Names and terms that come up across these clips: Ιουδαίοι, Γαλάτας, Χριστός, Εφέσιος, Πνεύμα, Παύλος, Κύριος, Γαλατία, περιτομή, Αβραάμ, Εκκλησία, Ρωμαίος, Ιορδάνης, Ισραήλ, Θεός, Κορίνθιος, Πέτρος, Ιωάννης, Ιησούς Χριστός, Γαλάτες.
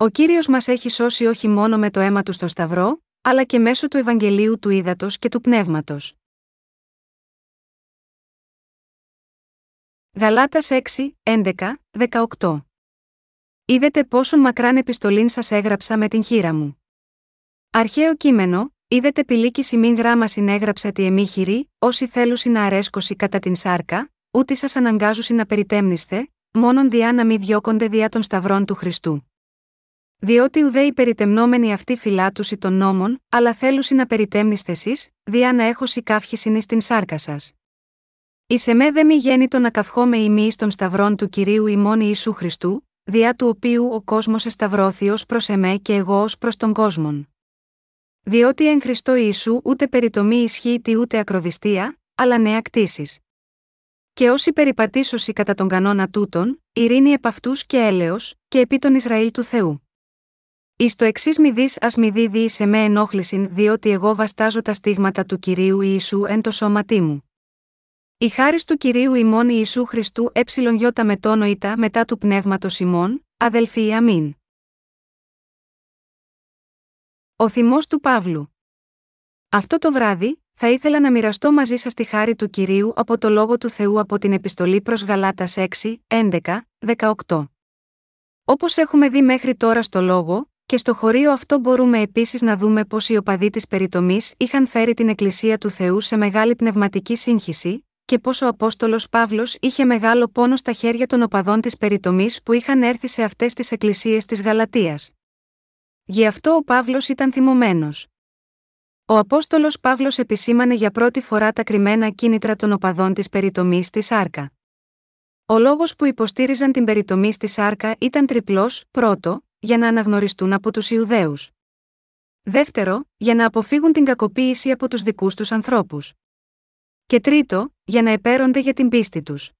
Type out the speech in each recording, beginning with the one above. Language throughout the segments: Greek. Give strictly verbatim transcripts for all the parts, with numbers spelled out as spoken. Ο Κύριος μας έχει σώσει όχι μόνο με το αίμα του στο Σταυρό, αλλά και μέσω του Ευαγγελίου του Ύδατος και του Πνεύματος. Γαλάτας έξι, έντεκα, δεκαοκτώ. Είδετε πόσον μακράν επιστολήν σας έγραψα με την χήρα μου. Αρχαίο κείμενο, είδετε πηλίκηση μην γράμμα συνέγραψα τη εμίχηρη, όσοι θέλουσι να αρέσκωσι κατά την σάρκα, ούτι σας αναγκάζουσι να περιτέμνηστε, μόνον διά να μη διώκονται διά των σταυρών του Χριστού. Διότι ουδέ οι περιτεμνόμενοι αυτοί φυλάτουσι των νόμων, αλλά θέλουσι να περιτέμνηστε εσείς, διά να έχωσι καύχησιν εις την σάρκα σας. Εις εμέ δε μη γέννητον ακαυχώμαι ημίς των σταυρών του Κυρίου ημών Ιησού Χριστού, διά του οποίου ο κόσμος εσταυρώθη ως προς εμέ και εγώ ως προς τον κόσμον. Διότι εν Χριστώ Ιησού ούτε περιτομή ισχύει ούτε ακροβιστία, αλλά νέα κτήσεις. Και όσοι περιπατήσωσι κατά τον κανόνα τούτον, ειρήνη επ' αυτούς και έλεος, και επί τον Ισραήλ του Θεού. Εις το εξής μηδείς ας μηδεί δι σε με ενόχλησιν, διότι εγώ βαστάζω τα στίγματα του Κυρίου Ιησού εν το σώματί μου. Η χάρις του Κυρίου ημών Ιησού Χριστού εψιλονιώτα με τόνο ήτα μετά του πνεύματος ημών, αδελφοί αμήν. Ο θυμός του Παύλου. Αυτό το βράδυ, θα ήθελα να μοιραστώ μαζί σας τη χάρη του Κυρίου από το Λόγο του Θεού από την επιστολή προς Γαλάτας έξι, έντεκα, δεκαοκτώ. Όπως έχουμε δει μέχρι τώρα στο Λόγο, και στο χωρίο αυτό μπορούμε επίσης να δούμε πως οι οπαδοί της περιτομής είχαν φέρει την Εκκλησία του Θεού σε μεγάλη πνευματική σύγχυση, και πως ο Απόστολος Παύλος είχε μεγάλο πόνο στα χέρια των οπαδών της περιτομής που είχαν έρθει σε αυτές τις εκκλησίες της Γαλατίας. Γι' αυτό ο Παύλος ήταν θυμωμένος. Ο Απόστολος Παύλος επισήμανε για πρώτη φορά τα κρυμμένα κίνητρα των οπαδών της περιτομής στη Σάρκα. Ο λόγος που υποστήριζαν την περιτομή στη Σάρκα ήταν τριπλός: πρώτο, για να αναγνωριστούν από τους Ιουδαίους. Δεύτερο, για να αποφύγουν την κακοποίηση από τους δικούς τους ανθρώπους. Και τρίτο, για να επέρονται για την πίστη τους.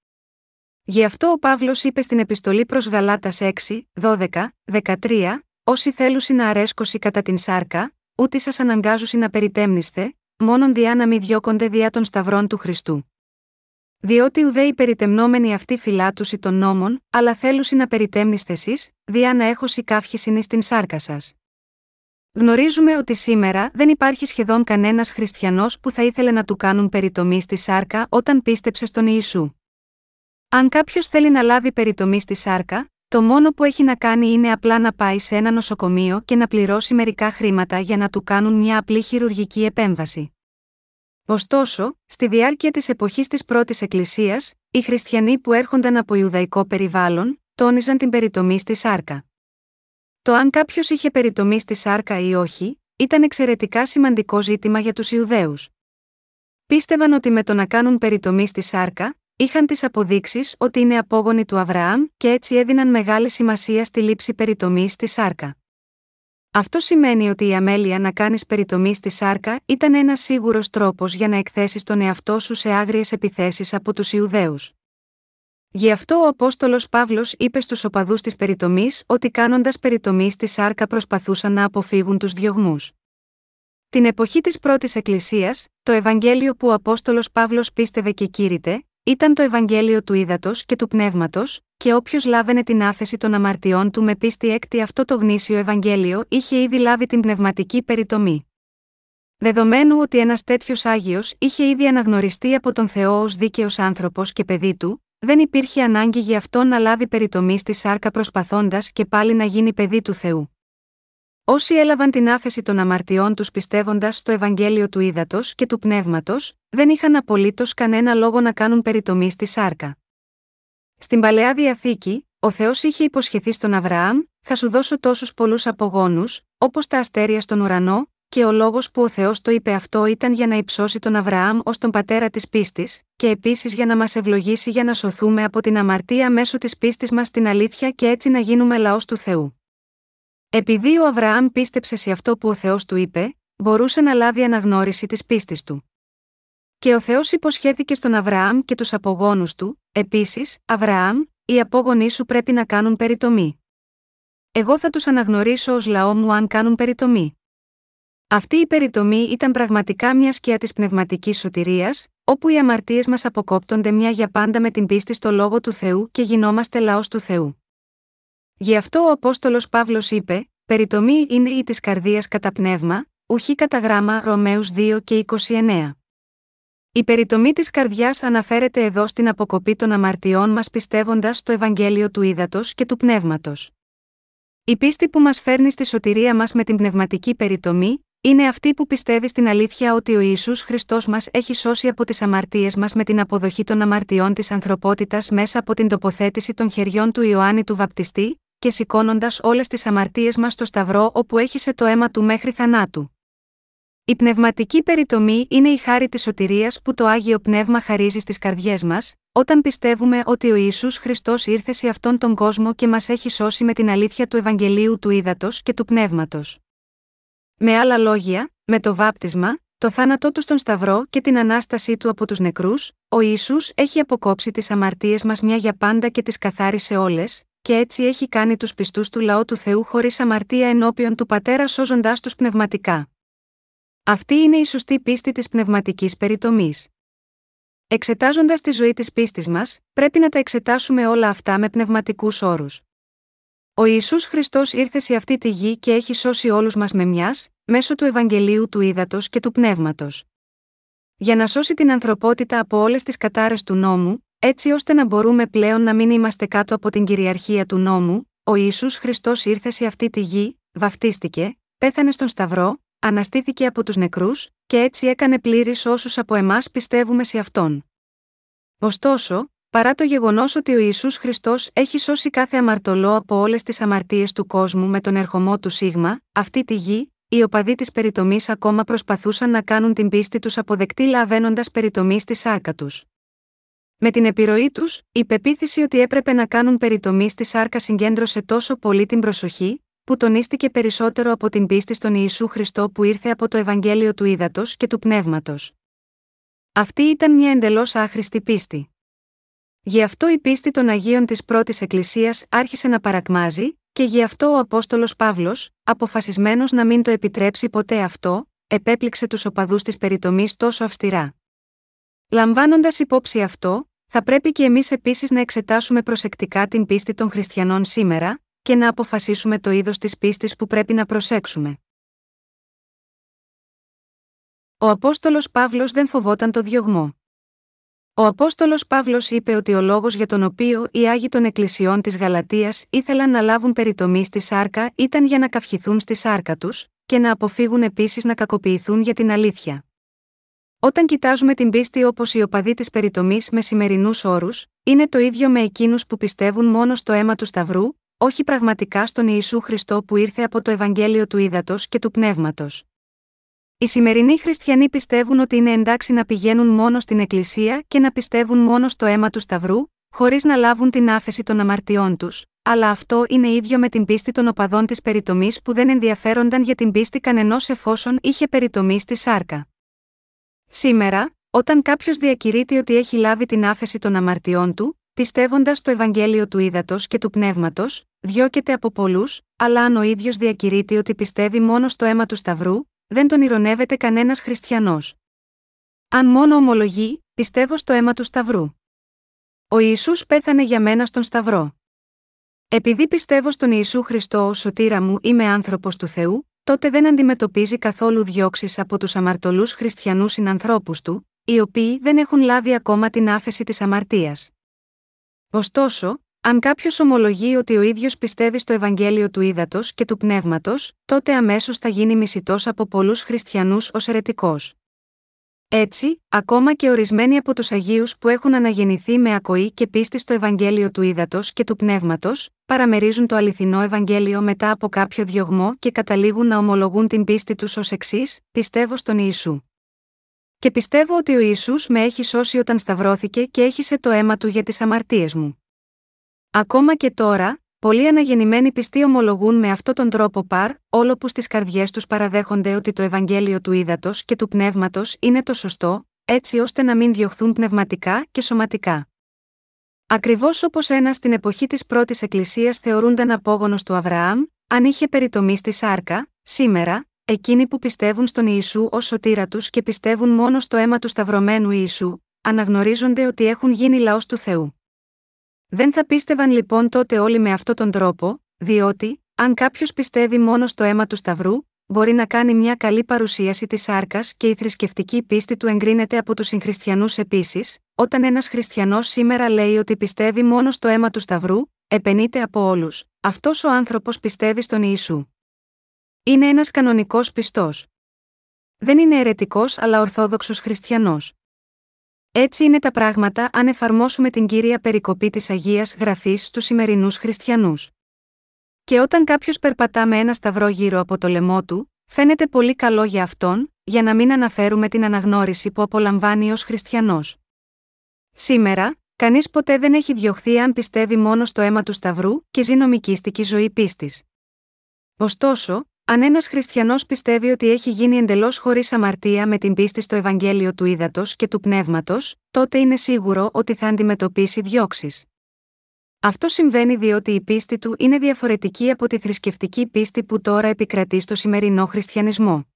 Γι' αυτό ο Παύλος είπε στην επιστολή προς Γαλάτας έξι, δώδεκα, δεκατρία, όσοι θέλουσι να αρέσκωσι κατά την σάρκα, ούτι σας αναγκάζουσι να περιτέμνηστε, μόνον διά να μη διώκονται διά των σταυρών του Χριστού. Διότι ουδέ οι περιτεμνόμενοι αυτοί φυλάτουσι των νόμων, αλλά θέλουσι να περιτέμνηστε εσείς, διά να έχωσι καύχησιν εις την σάρκα σας. Γνωρίζουμε ότι σήμερα δεν υπάρχει σχεδόν κανένας χριστιανός που θα ήθελε να του κάνουν περιτομή στη σάρκα όταν πίστεψε στον Ιησού. Αν κάποιος θέλει να λάβει περιτομή στη σάρκα, το μόνο που έχει να κάνει είναι απλά να πάει σε ένα νοσοκομείο και να πληρώσει μερικά χρήματα για να του κάνουν μια απλή χειρουργική επέμβαση. Ωστόσο, στη διάρκεια της εποχής της πρώτης Εκκλησίας, οι χριστιανοί που έρχονταν από ιουδαϊκό περιβάλλον, τόνιζαν την περιτομή στη σάρκα. Το αν κάποιος είχε περιτομή στη σάρκα ή όχι, ήταν εξαιρετικά σημαντικό ζήτημα για τους Ιουδαίους. Πίστευαν ότι με το να κάνουν περιτομή στη σάρκα, είχαν τις αποδείξεις ότι είναι απόγονοι του Αβραάμ και έτσι έδιναν μεγάλη σημασία στη λήψη περιτομής στη σάρκα. Αυτό σημαίνει ότι η αμέλεια να κάνεις περιτομή στη σάρκα ήταν ένας σίγουρος τρόπος για να εκθέσεις τον εαυτό σου σε άγριες επιθέσεις από τους Ιουδαίους. Γι' αυτό ο Απόστολος Παύλος είπε στους οπαδούς της περιτομής ότι κάνοντας περιτομή στη σάρκα προσπαθούσαν να αποφύγουν τους διωγμούς. Την εποχή της πρώτης Εκκλησίας, το Ευαγγέλιο που ο Απόστολος Παύλος πίστευε και κήρυτε, ήταν το Ευαγγέλιο του Ύδατος και του Πνεύματος, και όποιος λάβαινε την άφεση των αμαρτιών του με πίστη έκτη αυτό το γνήσιο Ευαγγέλιο είχε ήδη λάβει την πνευματική περιτομή. Δεδομένου ότι ένας τέτοιος Άγιος είχε ήδη αναγνωριστεί από τον Θεό ως δίκαιος άνθρωπος και παιδί του, δεν υπήρχε ανάγκη για αυτόν να λάβει περιτομή στη σάρκα προσπαθώντας και πάλι να γίνει παιδί του Θεού. Όσοι έλαβαν την άφεση των αμαρτιών τους πιστεύοντας στο Ευαγγέλιο του Ύδατος και του Πνεύματος, δεν είχαν απολύτως κανένα λόγο να κάνουν περιτομή στη σάρκα. Στην Παλαιά Διαθήκη, ο Θεός είχε υποσχεθεί στον Αβραάμ: «Θα σου δώσω τόσους πολλούς απογόνους, όπως τα αστέρια στον ουρανό», και ο λόγος που ο Θεός το είπε αυτό ήταν για να υψώσει τον Αβραάμ ως τον πατέρα της πίστης, και επίσης για να μας ευλογήσει για να σωθούμε από την αμαρτία μέσω της πίστης μας στην αλήθεια και έτσι να γίνουμε λαός του Θεού. Επειδή ο Αβραάμ πίστεψε σε αυτό που ο Θεός του είπε, μπορούσε να λάβει αναγνώριση της πίστης του. Και ο Θεός υποσχέθηκε στον Αβραάμ και τους απογόνους του: «Επίσης, Αβραάμ, οι απόγονοί σου πρέπει να κάνουν περιτομή. Εγώ θα τους αναγνωρίσω ως λαό μου αν κάνουν περιτομή». Αυτή η περιτομή ήταν πραγματικά μια σκιά της πνευματικής σωτηρίας, όπου οι αμαρτίες μας αποκόπτονται μια για πάντα με την πίστη στο Λόγο του Θεού και γινόμαστε λαός του Θεού. Γι' αυτό ο Απόστολος Παύλος είπε: «Περιτομή είναι η της καρδίας κατά πνεύμα, ουχή κατά γράμμα» Ρωμαίους δύο και είκοσι εννέα. Η περιτομή της καρδιάς αναφέρεται εδώ στην αποκοπή των αμαρτιών μας πιστεύοντας στο Ευαγγέλιο του ύδατος και του πνεύματος. Η πίστη που μας φέρνει στη σωτηρία μας με την πνευματική περιτομή, είναι αυτή που πιστεύει στην αλήθεια ότι ο Ιησούς Χριστός μας έχει σώσει από τις αμαρτίες μας με την αποδοχή των αμαρτιών της ανθρωπότητας μέσα από την τοποθέτηση των χεριών του Ιωάννη του Βαπτιστή, και σηκώνοντας όλες τις αμαρτίες μας στο σταυρό όπου έχυσε το αίμα του μέχρι θανάτου. Η πνευματική περιτομή είναι η χάρη της σωτηρίας που το Άγιο Πνεύμα χαρίζει στις καρδιές μας, όταν πιστεύουμε ότι ο Ιησούς Χριστός ήρθε σε αυτόν τον κόσμο και μας έχει σώσει με την αλήθεια του Ευαγγελίου του ύδατος και του πνεύματος. Με άλλα λόγια, με το βάπτισμα, το θάνατό του στον σταυρό και την ανάστασή του από τους νεκρούς, ο Ιησούς έχει αποκόψει τις αμαρτίες μας μια για πάντα και τις καθάρισε όλες, και έτσι έχει κάνει τους πιστούς του λαού του Θεού χωρίς αμαρτία ενώπιον του Πατέρα, σώζοντάς τους πνευματικά. Αυτή είναι η σωστή πίστη της πνευματικής περιτομής. Εξετάζοντας τη ζωή της πίστης μας, πρέπει να τα εξετάσουμε όλα αυτά με πνευματικούς όρους. Ο Ιησούς Χριστός ήρθε σε αυτή τη γη και έχει σώσει όλους μας με μιας, μέσω του Ευαγγελίου του ύδατος και του πνεύματος. Για να σώσει την ανθρωπότητα από όλες τις κατάρες του νόμου, έτσι ώστε να μπορούμε πλέον να μην είμαστε κάτω από την κυριαρχία του νόμου, ο Ιησούς Χριστός ήρθε σε αυτή τη γη, βαφτίστηκε, πέθανε στον σταυρό, αναστήθηκε από τους νεκρούς, και έτσι έκανε πλήρης όσους από εμάς πιστεύουμε σε Αυτόν. Ωστόσο, παρά το γεγονός ότι ο Ιησούς Χριστός έχει σώσει κάθε αμαρτωλό από όλες τις αμαρτίες του κόσμου με τον ερχομό του Σίγμα, αυτή τη γη, οι οπαδοί της περιτομής ακόμα προσπαθούσαν να κάνουν την πίστη τους αποδεκτή λαβαίνοντας περιτομή στη σάρκα τους. Με την επιρροή τους, η πεποίθηση ότι έπρεπε να κάνουν περιτομή στη σάρκα συγκέντρωσε τόσο πολύ την προσοχή, που τονίστηκε περισσότερο από την πίστη στον Ιησού Χριστό που ήρθε από το Ευαγγέλιο του ύδατος και του πνεύματος. Αυτή ήταν μια εντελώς άχρηστη πίστη. Γι' αυτό η πίστη των Αγίων της Πρώτης Εκκλησίας άρχισε να παρακμάζει, και γι' αυτό ο Απόστολος Παύλος, αποφασισμένος να μην το επιτρέψει ποτέ αυτό, επέπληξε τους οπαδούς της περιτομής τόσο αυστηρά. Λαμβάνοντας υπόψη αυτό, θα πρέπει και εμείς επίσης να εξετάσουμε προσεκτικά την πίστη των χριστιανών σήμερα, και να αποφασίσουμε το είδος της πίστης που πρέπει να προσέξουμε. Ο Απόστολος Παύλος δεν φοβόταν το διωγμό. Ο Απόστολος Παύλος είπε ότι ο λόγος για τον οποίο οι Άγιοι των Εκκλησιών της Γαλατίας ήθελαν να λάβουν περιτομή στη σάρκα ήταν για να καυχηθούν στη σάρκα τους και να αποφύγουν επίσης να κακοποιηθούν για την αλήθεια. Όταν κοιτάζουμε την πίστη όπως οι οπαδοί της περιτομής με σημερινούς όρους, είναι το ίδιο με εκείνους που πιστεύουν μόνο στο αίμα του Σταυρού, όχι πραγματικά στον Ιησού Χριστό που ήρθε από το Ευαγγέλιο του ύδατος και του πνεύματος. Οι σημερινοί χριστιανοί πιστεύουν ότι είναι εντάξει να πηγαίνουν μόνο στην Εκκλησία και να πιστεύουν μόνο στο αίμα του Σταυρού, χωρίς να λάβουν την άφεση των αμαρτιών τους, αλλά αυτό είναι ίδιο με την πίστη των οπαδών της περιτομής που δεν ενδιαφέρονταν για την πίστη κανενός εφόσον είχε περιτομή στη σάρκα. Σήμερα, όταν κάποιος διακηρύττει ότι έχει λάβει την άφεση των αμαρτιών του, πιστεύοντας το Ευαγγέλιο του ύδατος και του πνεύματος, διώκεται από πολλούς, αλλά αν ο ίδιος διακηρύττει ότι πιστεύει μόνο στο αίμα του Σταυρού, δεν τον ηρωνεύεται κανένας χριστιανός. Αν μόνο ομολογεί, πιστεύω στο αίμα του Σταυρού. Ο Ιησούς πέθανε για μένα στον Σταυρό. Επειδή πιστεύω στον Ιησού Χριστό ως σωτήρα μου, είμαι άνθρωπος του Θεού, τότε δεν αντιμετωπίζει καθόλου διώξεις από τους αμαρτωλούς χριστιανούς συνανθρώπους του, οι οποίοι δεν έχουν λάβει ακόμα την άφεση της αμαρτίας. Ωστόσο, αν κάποιος ομολογεί ότι ο ίδιος πιστεύει στο Ευαγγέλιο του ύδατος και του πνεύματος, τότε αμέσως θα γίνει μισητός από πολλούς χριστιανούς ως αιρετικός. Έτσι, ακόμα και ορισμένοι από τους Αγίους που έχουν αναγεννηθεί με ακοή και πίστη στο Ευαγγέλιο του ύδατος και του πνεύματος, παραμερίζουν το αληθινό Ευαγγέλιο μετά από κάποιο διωγμό και καταλήγουν να ομολογούν την πίστη τους ως εξής: «Πιστεύω στον Ιησού. Και πιστεύω ότι ο Ιησούς με έχει σώσει όταν σταυρώθηκε και έχισε το αίμα του για τις αμαρτίες μου». Ακόμα και τώρα, πολλοί αναγεννημένοι πιστοί ομολογούν με αυτόν τον τρόπο παρ' όλο που στις καρδιές τους παραδέχονται ότι το Ευαγγέλιο του ύδατος και του πνεύματος είναι το σωστό, έτσι ώστε να μην διωχθούν πνευματικά και σωματικά. Ακριβώς όπως ένας στην εποχή της πρώτης Εκκλησίας θεωρούνταν απόγονος του Αβραάμ, αν είχε περιτομή στη σάρκα, σήμερα, εκείνοι που πιστεύουν στον Ιησού ως σωτήρα τους και πιστεύουν μόνο στο αίμα του σταυρωμένου Ιησού, αναγνωρίζονται ότι έχουν γίνει λαός του Θεού. Δεν θα πίστευαν λοιπόν τότε όλοι με αυτόν τον τρόπο, Διότι, αν κάποιος πιστεύει μόνο στο αίμα του Σταυρού, μπορεί να κάνει μια καλή παρουσίαση της σάρκας και η θρησκευτική πίστη του εγκρίνεται από τους συγχριστιανούς επίσης. Όταν ένας χριστιανός σήμερα λέει ότι πιστεύει μόνο στο αίμα του Σταυρού, επενείται από όλους. Αυτός ο άνθρωπος πιστεύει στον Ιησού. Είναι ένας κανονικός πιστός. Δεν είναι αιρετικός αλλά ορθόδοξος χριστιανός. Έτσι είναι τα πράγματα αν εφαρμόσουμε την κύρια περικοπή της Αγίας Γραφής στους σημερινούς χριστιανούς. Και όταν κάποιος περπατά με ένα σταυρό γύρω από το λαιμό του, φαίνεται πολύ καλό για αυτόν, για να μην αναφέρουμε την αναγνώριση που απολαμβάνει ως χριστιανός. Σήμερα, κανείς ποτέ δεν έχει διωχθεί αν πιστεύει μόνο στο αίμα του Σταυρού και ζει νομικίστικη ζωή πίστης. Ωστόσο, αν ένας χριστιανός πιστεύει ότι έχει γίνει εντελώς χωρίς αμαρτία με την πίστη στο Ευαγγέλιο του Ύδατος και του Πνεύματος, τότε είναι σίγουρο ότι θα αντιμετωπίσει διώξεις. Αυτό συμβαίνει διότι η πίστη του είναι διαφορετική από τη θρησκευτική πίστη που τώρα επικρατεί στο σημερινό χριστιανισμό.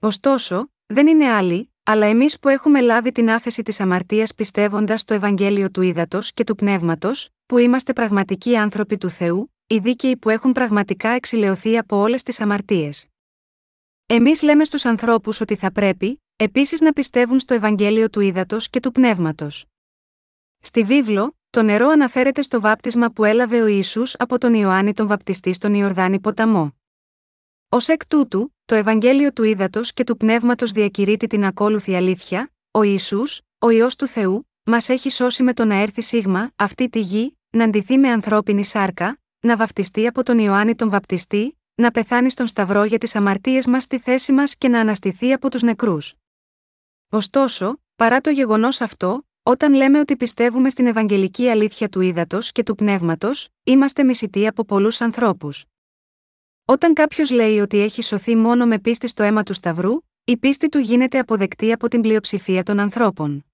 Ωστόσο, δεν είναι άλλη, αλλά εμείς που έχουμε λάβει την άφεση της αμαρτίας πιστεύοντας στο Ευαγγέλιο του Ύδατος και του Πνεύματος, που είμαστε πραγματικοί άνθρωποι του Θεού, οι δίκαιοι που έχουν πραγματικά εξηλαιωθεί από όλες τις αμαρτίες. Εμείς λέμε στους ανθρώπους ότι θα πρέπει, επίσης, να πιστεύουν στο Ευαγγέλιο του Ύδατος και του Πνεύματος. Στη βίβλο, το νερό αναφέρεται στο βάπτισμα που έλαβε ο Ιησούς από τον Ιωάννη τον Βαπτιστή στον Ιορδάνη ποταμό. Ως εκ τούτου, το Ευαγγέλιο του Ύδατος και του Πνεύματος διακηρύττει την ακόλουθη αλήθεια: ο Ιησούς, ο Υιός του Θεού, μας έχει σώσει με το να έρθει σίγμα αυτή τη γη, να ντυθεί με ανθρώπινη σάρκα, να βαπτιστεί από τον Ιωάννη τον Βαπτιστή, να πεθάνει στον Σταυρό για τις αμαρτίες μας στη θέση μας και να αναστηθεί από τους νεκρούς. Ωστόσο, παρά το γεγονός αυτό, όταν λέμε ότι πιστεύουμε στην Ευαγγελική αλήθεια του Ύδατος και του Πνεύματος, είμαστε μισητοί από πολλούς ανθρώπους. Όταν κάποιος λέει ότι έχει σωθεί μόνο με πίστη στο αίμα του Σταυρού, η πίστη του γίνεται αποδεκτή από την πλειοψηφία των ανθρώπων.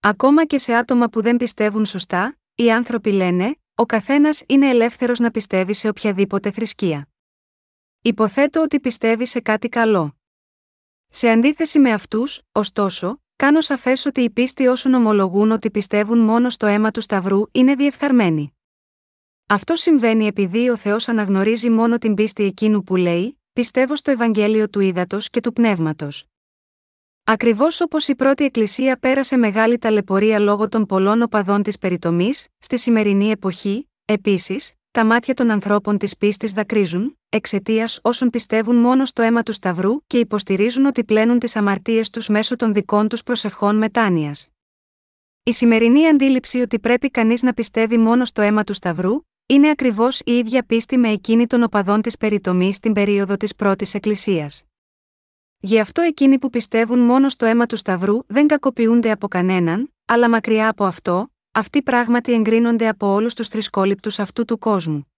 Ακόμα και σε άτομα που δεν πιστεύουν σωστά, οι άνθρωποι λένε: ο καθένας είναι ελεύθερος να πιστεύει σε οποιαδήποτε θρησκεία. Υποθέτω ότι πιστεύει σε κάτι καλό. Σε αντίθεση με αυτούς, ωστόσο, κάνω σαφές ότι οι πίστοι όσων ομολογούν ότι πιστεύουν μόνο στο αίμα του Σταυρού είναι διεφθαρμένοι. Αυτό συμβαίνει επειδή ο Θεός αναγνωρίζει μόνο την πίστη εκείνου που λέει: πιστεύω στο Ευαγγέλιο του Ύδατος και του Πνεύματος. Ακριβώς όπως η πρώτη Εκκλησία πέρασε μεγάλη ταλαιπωρία λόγω των πολλών οπαδών της περιτομής, στη σημερινή εποχή, επίσης, τα μάτια των ανθρώπων της πίστης δακρύζουν, εξαιτίας όσων πιστεύουν μόνο στο αίμα του Σταυρού και υποστηρίζουν ότι πλένουν τις αμαρτίες τους μέσω των δικών τους προσευχών μετάνοιας. Η σημερινή αντίληψη ότι πρέπει κανείς να πιστεύει μόνο στο αίμα του Σταυρού είναι ακριβώς η ίδια πίστη με εκείνη των οπαδών της περιτομής στην περίοδο της πρώτης Εκκλησίας. Γι' αυτό εκείνοι που πιστεύουν μόνο στο αίμα του Σταυρού δεν κακοποιούνται από κανέναν, αλλά μακριά από αυτό, αυτοί πράγματι εγκρίνονται από όλους τους θρησκόληπτους αυτού του κόσμου.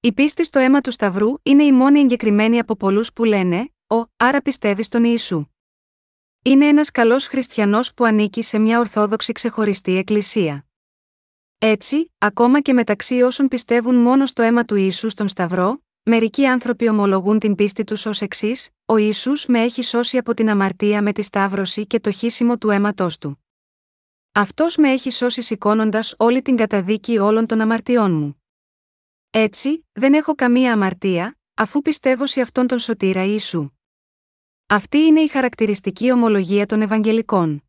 Η πίστη στο αίμα του Σταυρού είναι η μόνη εγκεκριμένη από πολλούς που λένε: «Ο, άρα πιστεύει στον Ιησού». Είναι ένας καλός χριστιανός που ανήκει σε μια ορθόδοξη ξεχωριστή εκκλησία. Έτσι, ακόμα και μεταξύ όσων πιστεύουν μόνο στο αίμα του Ιησού στον Σταυρό, μερικοί άνθρωποι ομολογούν την πίστη τους ως εξής: ο Ιησούς με έχει σώσει από την αμαρτία με τη σταύρωση και το χύσιμο του αίματός του. Αυτός με έχει σώσει σηκώνοντας όλη την καταδίκη όλων των αμαρτιών μου. Έτσι, δεν έχω καμία αμαρτία, αφού πιστεύω σε αυτόν τον σωτήρα Ιησού. Αυτή είναι η χαρακτηριστική ομολογία των Ευαγγελικών.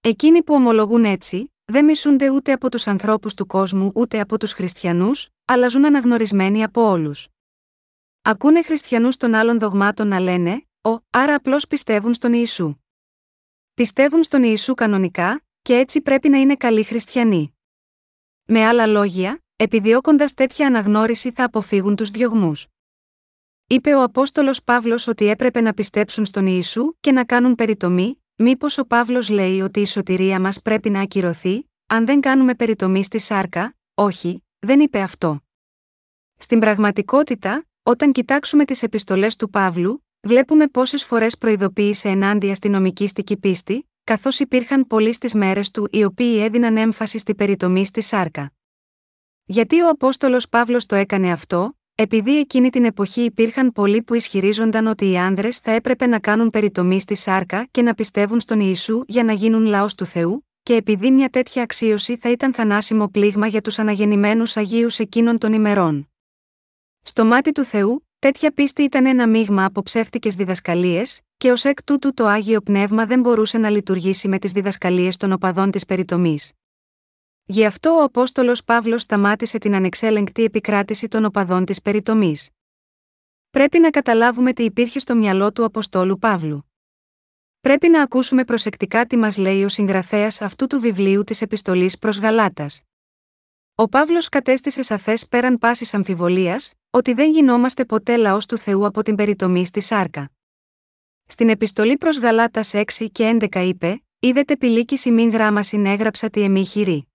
Εκείνοι που ομολογούν έτσι, δεν μισούνται ούτε από τους ανθρώπους του κόσμου ούτε από τους χριστιανούς, αλλά ζουν αναγνωρισμένοι από όλους. Ακούνε χριστιανούς των άλλων δογμάτων να λένε: «Ο, άρα απλώς πιστεύουν στον Ιησού». Πιστεύουν στον Ιησού κανονικά, και έτσι πρέπει να είναι καλοί χριστιανοί. Με άλλα λόγια, επιδιώκοντας τέτοια αναγνώριση θα αποφύγουν τους διωγμούς. Είπε ο Απόστολος Παύλος ότι έπρεπε να πιστέψουν στον Ιησού και να κάνουν περιτομή. Μήπως ο Παύλος λέει ότι η σωτηρία μας πρέπει να ακυρωθεί, αν δεν κάνουμε περιτομή στη σάρκα? Όχι, δεν είπε αυτό. Στην πραγματικότητα, όταν κοιτάξουμε τις επιστολές του Παύλου, βλέπουμε πόσες φορές προειδοποίησε ενάντια στη νομικίστικη πίστη, καθώς υπήρχαν πολλοί στις μέρες του οι οποίοι έδιναν έμφαση στη περιτομή στη σάρκα. Γιατί ο Απόστολος Παύλος το έκανε αυτό? Επειδή εκείνη την εποχή υπήρχαν πολλοί που ισχυρίζονταν ότι οι άνδρες θα έπρεπε να κάνουν περιτομή στη σάρκα και να πιστεύουν στον Ιησού για να γίνουν λαός του Θεού, και επειδή μια τέτοια αξίωση θα ήταν θανάσιμο πλήγμα για τους αναγεννημένους Αγίους εκείνων των ημερών. Στο μάτι του Θεού, τέτοια πίστη ήταν ένα μείγμα από ψεύτικες διδασκαλίες, και ως εκ τούτου το Άγιο Πνεύμα δεν μπορούσε να λειτουργήσει με τις διδασκαλίες των οπαδών της περιτομής. Γι' αυτό ο Απόστολος Παύλος σταμάτησε την ανεξέλεγκτη επικράτηση των οπαδών της περιτομής. Πρέπει να καταλάβουμε τι υπήρχε στο μυαλό του Αποστόλου Παύλου. Πρέπει να ακούσουμε προσεκτικά τι μας λέει ο συγγραφέας αυτού του βιβλίου της Επιστολής προς Γαλάτας. Ο Παύλος κατέστησε σαφές πέραν πάσης αμφιβολίας, ότι δεν γινόμαστε ποτέ λαός του Θεού από την περιτομή στη σάρκα. Στην Επιστολή προς Γαλάτας έξι και έντεκα είπε: «Είδετε πηλίκηση μην γράμμασιν έγραψα τι εμή χειρή».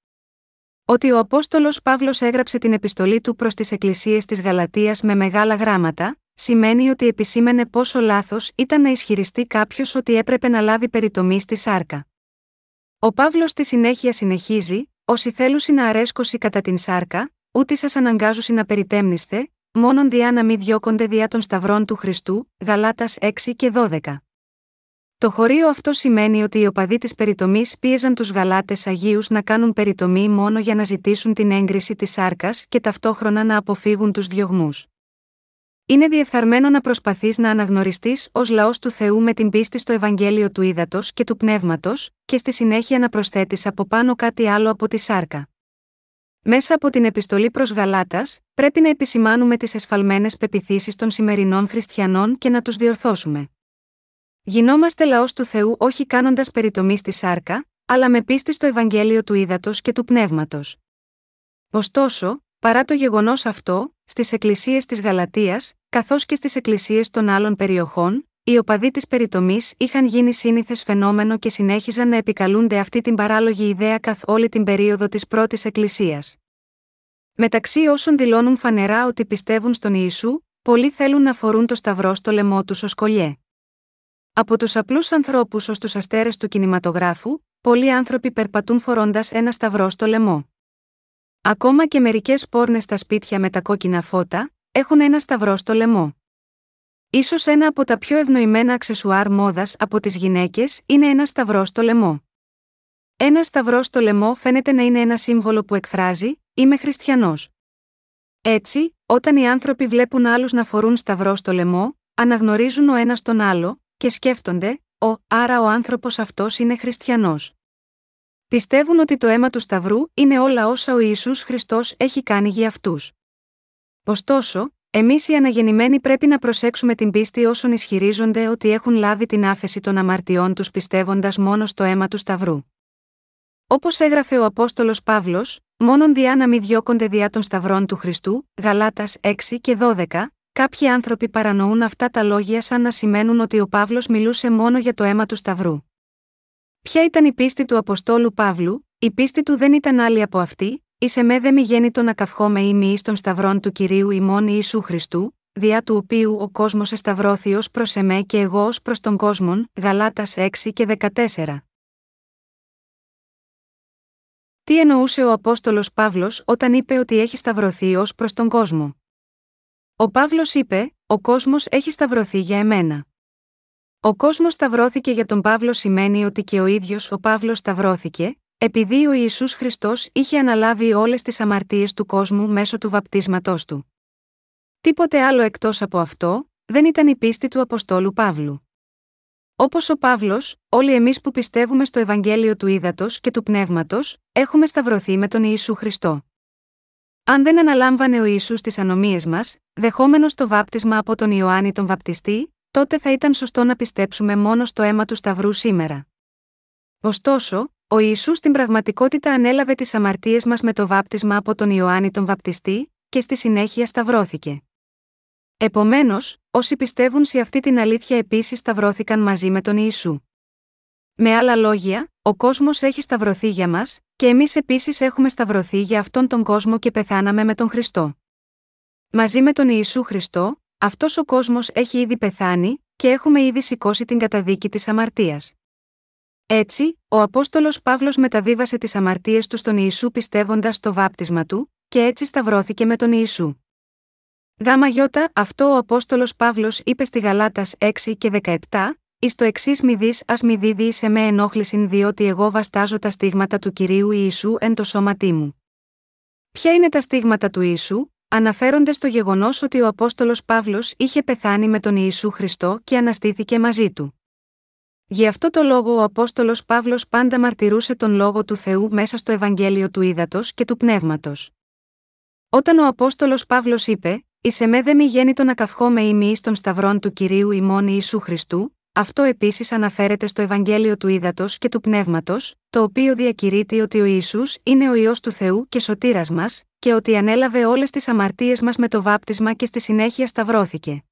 Ότι ο Απόστολος Παύλος έγραψε την επιστολή του προς τις εκκλησίες της Γαλατίας με μεγάλα γράμματα, σημαίνει ότι επισήμενε πόσο λάθος ήταν να ισχυριστεί κάποιος ότι έπρεπε να λάβει περιτομή στη σάρκα. Ο Παύλος στη συνέχεια συνεχίζει: «Όσοι θέλουσι να αρέσκωσι κατά την σάρκα, ούτι σας αναγκάζουσι να περιτέμνηστε, μόνον διά να μη διώκονται διά των σταυρών του Χριστού», Γαλάτας έξι και δώδεκα. Το χωρίο αυτό σημαίνει ότι οι οπαδοί της περιτομής πίεζαν τους Γαλάτες Αγίους να κάνουν περιτομή μόνο για να ζητήσουν την έγκριση της σάρκας και ταυτόχρονα να αποφύγουν τους διωγμούς. Είναι διεφθαρμένο να προσπαθείς να αναγνωριστείς ως λαός του Θεού με την πίστη στο Ευαγγέλιο του Ύδατος και του Πνεύματος, και στη συνέχεια να προσθέτεις από πάνω κάτι άλλο από τη σάρκα. Μέσα από την επιστολή προς Γαλάτας, πρέπει να επισημάνουμε τις εσφαλμένες πεποιθήσεις των σημερινών χριστιανών και να τους διορθώσουμε. Γινόμαστε λαός του Θεού όχι κάνοντας περιτομή στη σάρκα, αλλά με πίστη στο Ευαγγέλιο του Ύδατος και του Πνεύματος. Ωστόσο, παρά το γεγονός αυτό, στις εκκλησίες της Γαλατίας, καθώς και στις εκκλησίες των άλλων περιοχών, οι οπαδοί της περιτομής είχαν γίνει σύνηθες φαινόμενο και συνέχιζαν να επικαλούνται αυτή την παράλογη ιδέα καθ' όλη την περίοδο της πρώτης εκκλησίας. Μεταξύ όσων δηλώνουν φανερά ότι πιστεύουν στον Ιησού, πολλοί θέλουν να φορούν το σταυρό στο λαιμό τους ως κολλιέ. Από τους απλούς ανθρώπους ως τους αστέρες του κινηματογράφου, πολλοί άνθρωποι περπατούν φορώντας ένα σταυρό στο λαιμό. Ακόμα και μερικές πόρνες στα σπίτια με τα κόκκινα φώτα, έχουν ένα σταυρό στο λαιμό. Ίσως ένα από τα πιο ευνοημένα αξεσουάρ μόδας από τις γυναίκες είναι ένα σταυρό στο λαιμό. Ένα σταυρό στο λαιμό φαίνεται να είναι ένα σύμβολο που εκφράζει «Είμαι χριστιανός». Έτσι, όταν οι άνθρωποι βλέπουν άλλους να φορούν σταυρό στο λαιμό, αναγνωρίζουν ο ένας τον άλλο και σκέφτονται «Ο, άρα ο άνθρωπος αυτός είναι χριστιανός». Πιστεύουν ότι το αίμα του σταυρού είναι όλα όσα ο Ιησούς Χριστός έχει κάνει για αυτούς. Ωστόσο, εμείς οι αναγεννημένοι πρέπει να προσέξουμε την πίστη όσων ισχυρίζονται ότι έχουν λάβει την άφεση των αμαρτιών τους πιστεύοντας μόνο στο αίμα του σταυρού. Όπως έγραφε ο Απόστολος Παύλος, μόνον διά να μη διώκονται διά των σταυρών του Χριστού, Γαλάτας έξι και δώδεκα, κάποιοι άνθρωποι παρανοούν αυτά τα λόγια σαν να σημαίνουν ότι ο Παύλος μιλούσε μόνο για το αίμα του σταυρού. Ποια ήταν η πίστη του Αποστόλου Παύλου? Η πίστη του δεν ήταν άλλη από αυτή: «Είσαι με δε μη γέννητον ακαυχώμαι ημί εις των σταυρών του Κυρίου ημών Ιησού Χριστού, διά του οποίου ο κόσμος εσταυρώθη ως προς εμέ και εγώ ως προς τον κόσμον», Γαλάτας έξι και δεκατέσσερα. Τι εννοούσε ο Απόστολος Παύλος όταν είπε ότι έχει σταυρωθεί ως προς τον κόσμο? Ο Παύλος είπε: «Ο κόσμος έχει σταυρωθεί για εμένα». Ο κόσμος σταυρώθηκε για τον Παύλο σημαίνει ότι και ο ίδιος ο Παύλος σταυρώθηκε, επειδή ο Ιησούς Χριστός είχε αναλάβει όλες τις αμαρτίες του κόσμου μέσω του βαπτίσματός του. Τίποτε άλλο εκτός από αυτό δεν ήταν η πίστη του Αποστόλου Παύλου. Όπως ο Παύλος, όλοι εμείς που πιστεύουμε στο Ευαγγέλιο του Ύδατος και του Πνεύματος, έχουμε σταυρωθεί με τον Ιησού Χριστό. Αν δεν αναλάμβανε ο Ιησούς τις ανομίες μας, δεχόμενος το βάπτισμα από τον Ιωάννη τον Βαπτιστή, τότε θα ήταν σωστό να πιστέψουμε μόνο στο αίμα του σταυρού σήμερα. Ωστόσο, ο Ιησούς στην πραγματικότητα ανέλαβε τις αμαρτίες μας με το βάπτισμα από τον Ιωάννη τον Βαπτιστή και στη συνέχεια σταυρώθηκε. Επομένως, όσοι πιστεύουν σε αυτή την αλήθεια επίσης σταυρώθηκαν μαζί με τον Ιησού. Με άλλα λόγια, ο κόσμος έχει σταυρωθεί για μας και εμείς επίσης έχουμε σταυρωθεί για αυτόν τον κόσμο και πεθάναμε με τον Χριστό. Μαζί με τον Ιησού Χριστό, αυτός ο κόσμος έχει ήδη πεθάνει και έχουμε ήδη σηκώσει την καταδίκη της αμαρτίας. Έτσι, ο Απόστολος Παύλος μεταβίβασε τις αμαρτίες του στον Ιησού πιστεύοντας στο βάπτισμα του και έτσι σταυρώθηκε με τον Ιησού. Γάμα γιώτα, αυτό ο Απόστολος Παύλος είπε στη Γαλάτας έξι και δεκαεπτά, Εις το εξής μηδείς ας μη δίδει σε με ενόχλησιν διότι εγώ βαστάζω τα στίγματα του Κυρίου Ιησού εν το σώματί μου. Ποια είναι τα στίγματα του Ιησού? Αναφέρονται στο γεγονός ότι ο Απόστολος Παύλος είχε πεθάνει με τον Ιησού Χριστό και αναστήθηκε μαζί του. Γι' αυτό το λόγο ο Απόστολος Παύλος πάντα μαρτυρούσε τον Λόγο του Θεού μέσα στο Ευαγγέλιο του Ήδατος και του Πνεύματος. Όταν ο Απόστολος Παύλος είπε «Εις εμέ δε μη γέννητον να καυχώ με ημίης των σταυρών του Κυρίου ημών Ιησού Χριστού», αυτό επίσης αναφέρεται στο Ευαγγέλιο του Ήδατος και του Πνεύματος, το οποίο διακηρύττει ότι ο Ιησούς είναι ο Υιός του Θεού και Σωτήρας μας, και ότι ανέλαβε όλες τις αμαρτίες μας με το βάπτισμα και στη συνέχεια σταυρώθηκε.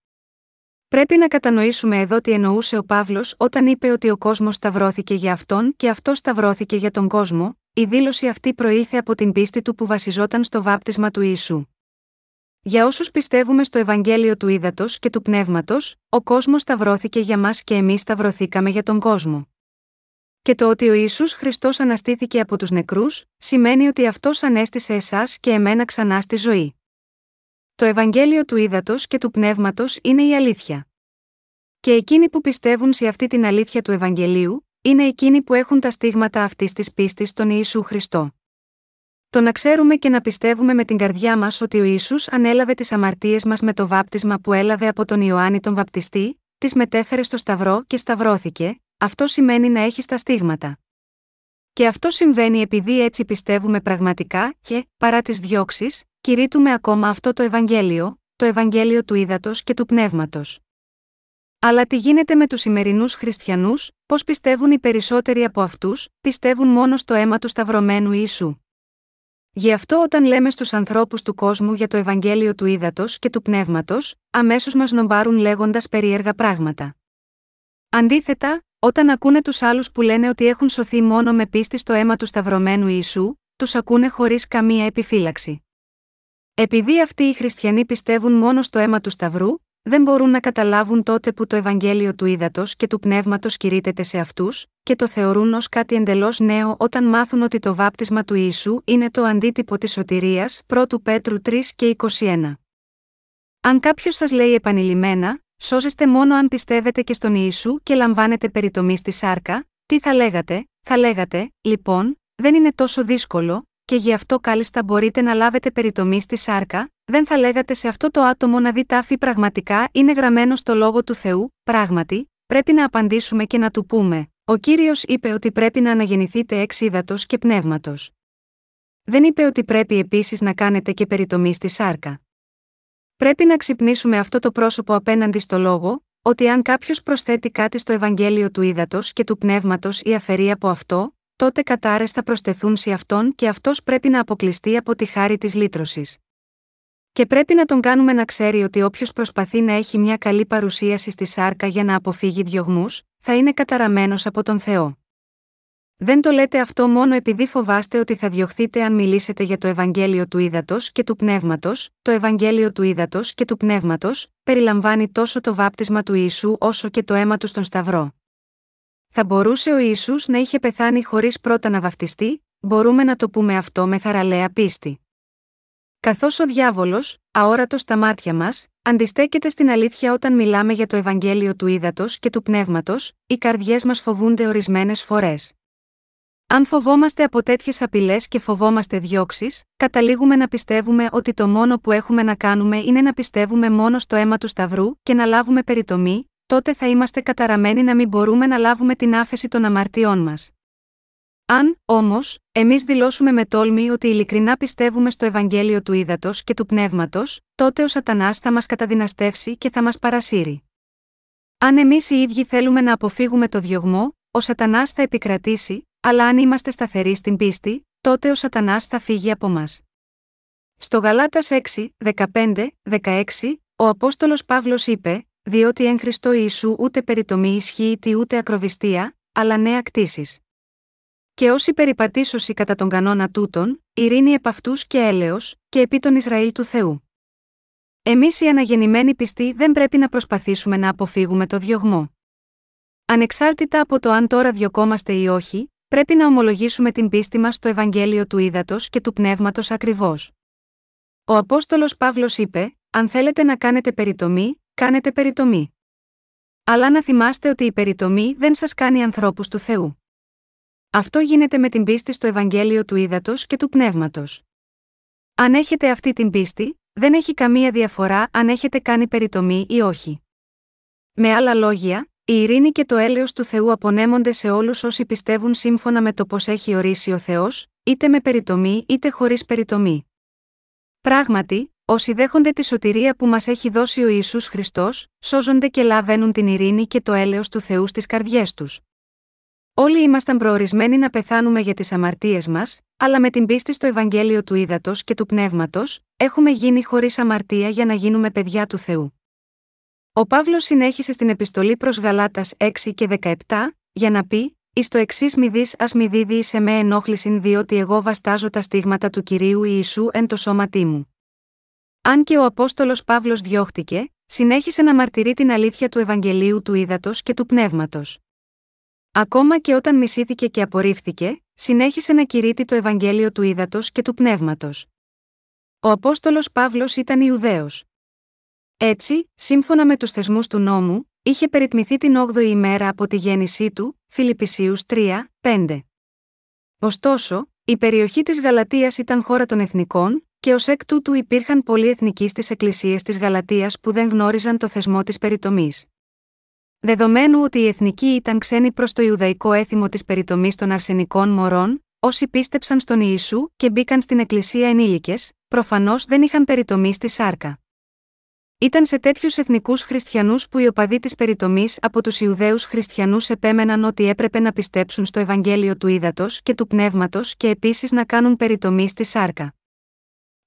Πρέπει να κατανοήσουμε εδώ τι εννοούσε ο Παύλος όταν είπε ότι ο κόσμος σταυρώθηκε για αυτόν και αυτός σταυρώθηκε για τον κόσμο. Η δήλωση αυτή προήλθε από την πίστη του που βασιζόταν στο βάπτισμα του Ιησού. Για όσους πιστεύουμε στο Ευαγγέλιο του Ήδατος και του Πνεύματος, ο κόσμος σταυρώθηκε για μας και εμείς σταυρωθήκαμε για τον κόσμο. Και το ότι ο Ιησούς Χριστός αναστήθηκε από τους νεκρούς, σημαίνει ότι Αυτός ανέστησε εσάς και εμένα ξανά στη ζωή. Το Ευαγγέλιο του Ήδατος και του Πνεύματος είναι η αλήθεια. Και εκείνοι που πιστεύουν σε αυτή την αλήθεια του Ευαγγελίου, είναι εκείνοι που έχουν τα στίγματα αυτής της πίστης στον Ιησού Χριστό. Το να ξέρουμε και να πιστεύουμε με την καρδιά μας ότι ο Ιησούς ανέλαβε τις αμαρτίες μας με το βάπτισμα που έλαβε από τον Ιωάννη τον Βαπτιστή, τις μετέφερε στο Σταυρό και σταυρώθηκε, αυτό σημαίνει να έχεις τα στίγματα. Και αυτό συμβαίνει επειδή έτσι πιστεύουμε πραγματικά και, παρά τις διώξεις, κηρύττουμε ακόμα αυτό το Ευαγγέλιο, το Ευαγγέλιο του Ήδατος και του Πνεύματος. Αλλά τι γίνεται με τους σημερινούς χριστιανούς, πώς πιστεύουν οι περισσότεροι από αυτούς, πιστεύουν μόνο στο αίμα του σταυρωμένου Ιησού. Γι' αυτό όταν λέμε στους ανθρώπους του κόσμου για το Ευαγγέλιο του Ήδατος και του Πνεύματος, αμέσως μας νομπάρουν λέγοντας περίεργα πράγματα. Αντίθετα, όταν ακούνε τους άλλους που λένε ότι έχουν σωθεί μόνο με πίστη στο αίμα του σταυρωμένου Ιησού, τους ακούνε χωρίς καμία επιφύλαξη. Επειδή αυτοί οι χριστιανοί πιστεύουν μόνο στο αίμα του Σταυρού, δεν μπορούν να καταλάβουν τότε που το Ευαγγέλιο του Ήδατος και του Πνεύματος κηρύττεται σε αυτούς, και το θεωρούν ως κάτι εντελώς νέο όταν μάθουν ότι το βάπτισμα του Ιησού είναι το αντίτυπο της σωτηρίας, πρώτη Πέτρου τρία και είκοσι ένα. Αν κάποιος σας λέει επανειλημμένα, σώζεστε μόνο αν πιστεύετε και στον Ιησού και λαμβάνετε περιτομή στη σάρκα, τι θα λέγατε? Θα λέγατε, λοιπόν, δεν είναι τόσο δύσκολο, και γι' αυτό κάλλιστα μπορείτε να λάβετε περιτομή στη σάρκα. Δεν θα λέγατε σε αυτό το άτομο να δει τάφη πραγματικά είναι γραμμένο στο Λόγο του Θεού? Πράγματι, πρέπει να απαντήσουμε και να του πούμε, ο Κύριος είπε ότι πρέπει να αναγεννηθείτε εξ ύδατος και πνεύματος. Δεν είπε ότι πρέπει επίσης να κάνετε και περιτομή στη σάρκα. Πρέπει να ξυπνήσουμε αυτό το πρόσωπο απέναντι στο Λόγο, ότι αν κάποιος προσθέτει κάτι στο Ευαγγέλιο του Ύδατος και του Πνεύματος ή αφαιρεί από αυτό, τότε κατάρες θα προσθεθούν σε αυτόν και αυτός πρέπει να αποκλειστεί από τη χάρη της λύτρωσης. Και πρέπει να τον κάνουμε να ξέρει ότι όποιος προσπαθεί να έχει μια καλή παρουσίαση στη σάρκα για να αποφύγει διωγμούς, θα είναι καταραμένος από τον Θεό. Δεν το λέτε αυτό μόνο επειδή φοβάστε ότι θα διωχθείτε αν μιλήσετε για το Ευαγγέλιο του Ύδατος και του Πνεύματος. Το Ευαγγέλιο του Ύδατος και του Πνεύματος περιλαμβάνει τόσο το βάπτισμα του Ιησού όσο και το αίμα του στον Σταυρό. Θα μπορούσε ο Ιησούς να είχε πεθάνει χωρίς πρώτα να βαφτιστεί, μπορούμε να το πούμε αυτό με θαραλέα πίστη. Καθώς ο διάβολος, αόρατος στα μάτια μας, αντιστέκεται στην αλήθεια όταν μιλάμε για το Ευαγγέλιο του Ύδατος και του Πνεύματος, οι καρδιές μας φοβούνται ορισμένες φορές. Αν φοβόμαστε από τέτοιες απειλές και φοβόμαστε διώξεις, καταλήγουμε να πιστεύουμε ότι το μόνο που έχουμε να κάνουμε είναι να πιστεύουμε μόνο στο αίμα του Σταυρού και να λάβουμε περιτομή, τότε θα είμαστε καταραμένοι να μην μπορούμε να λάβουμε την άφεση των αμαρτιών μας. Αν, όμως, εμείς δηλώσουμε με τόλμη ότι ειλικρινά πιστεύουμε στο Ευαγγέλιο του Ύδατος και του Πνεύματος, τότε ο Σατανάς θα μας καταδυναστεύσει και θα μας παρασύρει. Αν εμείς οι ίδιοι θέλουμε να αποφύγουμε το διωγμό, ο Σατανάς θα επικρατήσει, αλλά αν είμαστε σταθεροί στην πίστη, τότε ο Σατανάς θα φύγει από μας. Στο Γαλάτας έξι, δεκαπέντε, δεκαέξι, ο Απόστολος Παύλος είπε, διότι εν Χριστώ Ιησού ούτε περιτομή ισχύει ούτε ακροβιστία, αλλά νέα κτίσης. Και όσοι περιπατήσωσι κατά τον κανόνα τούτον, ειρήνη επ' αυτούς και έλεος, και επί των Ισραήλ του Θεού. Εμείς οι αναγεννημένοι πιστοί δεν πρέπει να προσπαθήσουμε να αποφύγουμε το διωγμό. Ανεξάρτητα από το αν τώρα διωκόμαστε ή όχι, πρέπει να ομολογήσουμε την πίστη μας στο Ευαγγέλιο του Ύδατος και του Πνεύματος ακριβώς. Ο Απόστολος Παύλος είπε, αν θέλετε να κάνετε περιτομή, κάνετε περιτομή. αλλά να θυμάστε ότι η περιτομή δεν σας κάνει ανθρώπους του Θεού. Αυτό γίνεται με την πίστη στο Ευαγγέλιο του ύδατος και του Πνεύματος. Αν έχετε αυτή την πίστη, δεν έχει καμία διαφορά αν έχετε κάνει περιτομή ή όχι. Με άλλα λόγια, η ειρήνη και το έλεος του Θεού απονέμονται σε όλους όσοι πιστεύουν σύμφωνα με το πώς έχει ορίσει ο Θεός, είτε με περιτομή είτε χωρίς περιτομή. Πράγματι, όσοι δέχονται τη σωτηρία που μας έχει δώσει ο Ιησούς Χριστός, σώζονται και λαβαίνουν την ειρήνη και το έλεος του Θεού στις καρδιές τους. Όλοι ήμασταν προορισμένοι να πεθάνουμε για τις αμαρτίες μας, αλλά με την πίστη στο Ευαγγέλιο του ύδατος και του Πνεύματος, έχουμε γίνει χωρίς αμαρτία για να γίνουμε παιδιά του Θεού. Ο Παύλος συνέχισε στην επιστολή προς Γαλάτας έξι και δεκαεπτά, για να πει: «Εις το εξής μηδείς ας μη δίδυης σε με ενόχλησιν, διότι εγώ βαστάζω τα στίγματα του Κυρίου Ιησού εν το σώματί μου». Αν και ο Απόστολος Παύλος διώχτηκε, συνέχισε να μαρτυρεί την αλήθεια του Ευαγγελίου του ύδατος και του Πνεύματος. Ακόμα και όταν μισήθηκε και απορρίφθηκε, συνέχισε να κηρύττει το Ευαγγέλιο του ύδατος και του Πνεύματος. Ο Απόστολος Παύλος ήταν Ιουδαίος. Έτσι, σύμφωνα με τους θεσμούς του νόμου, είχε περιτμηθεί την όγδοη ημέρα από τη γέννησή του, Φιλιππισίους τρία πέντε. Ωστόσο, η περιοχή της Γαλατίας ήταν χώρα των εθνικών, και ως εκ τούτου υπήρχαν πολλοί εθνικοί στις εκκλησίες της Γαλατίας που δεν γνώριζαν το θεσμό της περιτομής. Δεδομένου ότι οι εθνικοί ήταν ξένοι προς το Ιουδαϊκό έθιμο της περιτομής των αρσενικών μωρών, όσοι πίστεψαν στον Ιησού και μπήκαν στην εκκλησία ενήλικες, προφανώς δεν είχαν περιτομή στη σάρκα. Ήταν σε τέτοιους εθνικούς χριστιανούς που οι οπαδοί της περιτομής από τους Ιουδαίους χριστιανούς επέμεναν ότι έπρεπε να πιστέψουν στο Ευαγγέλιο του ύδατος και του Πνεύματος και επίσης να κάνουν περιτομή στη σάρκα.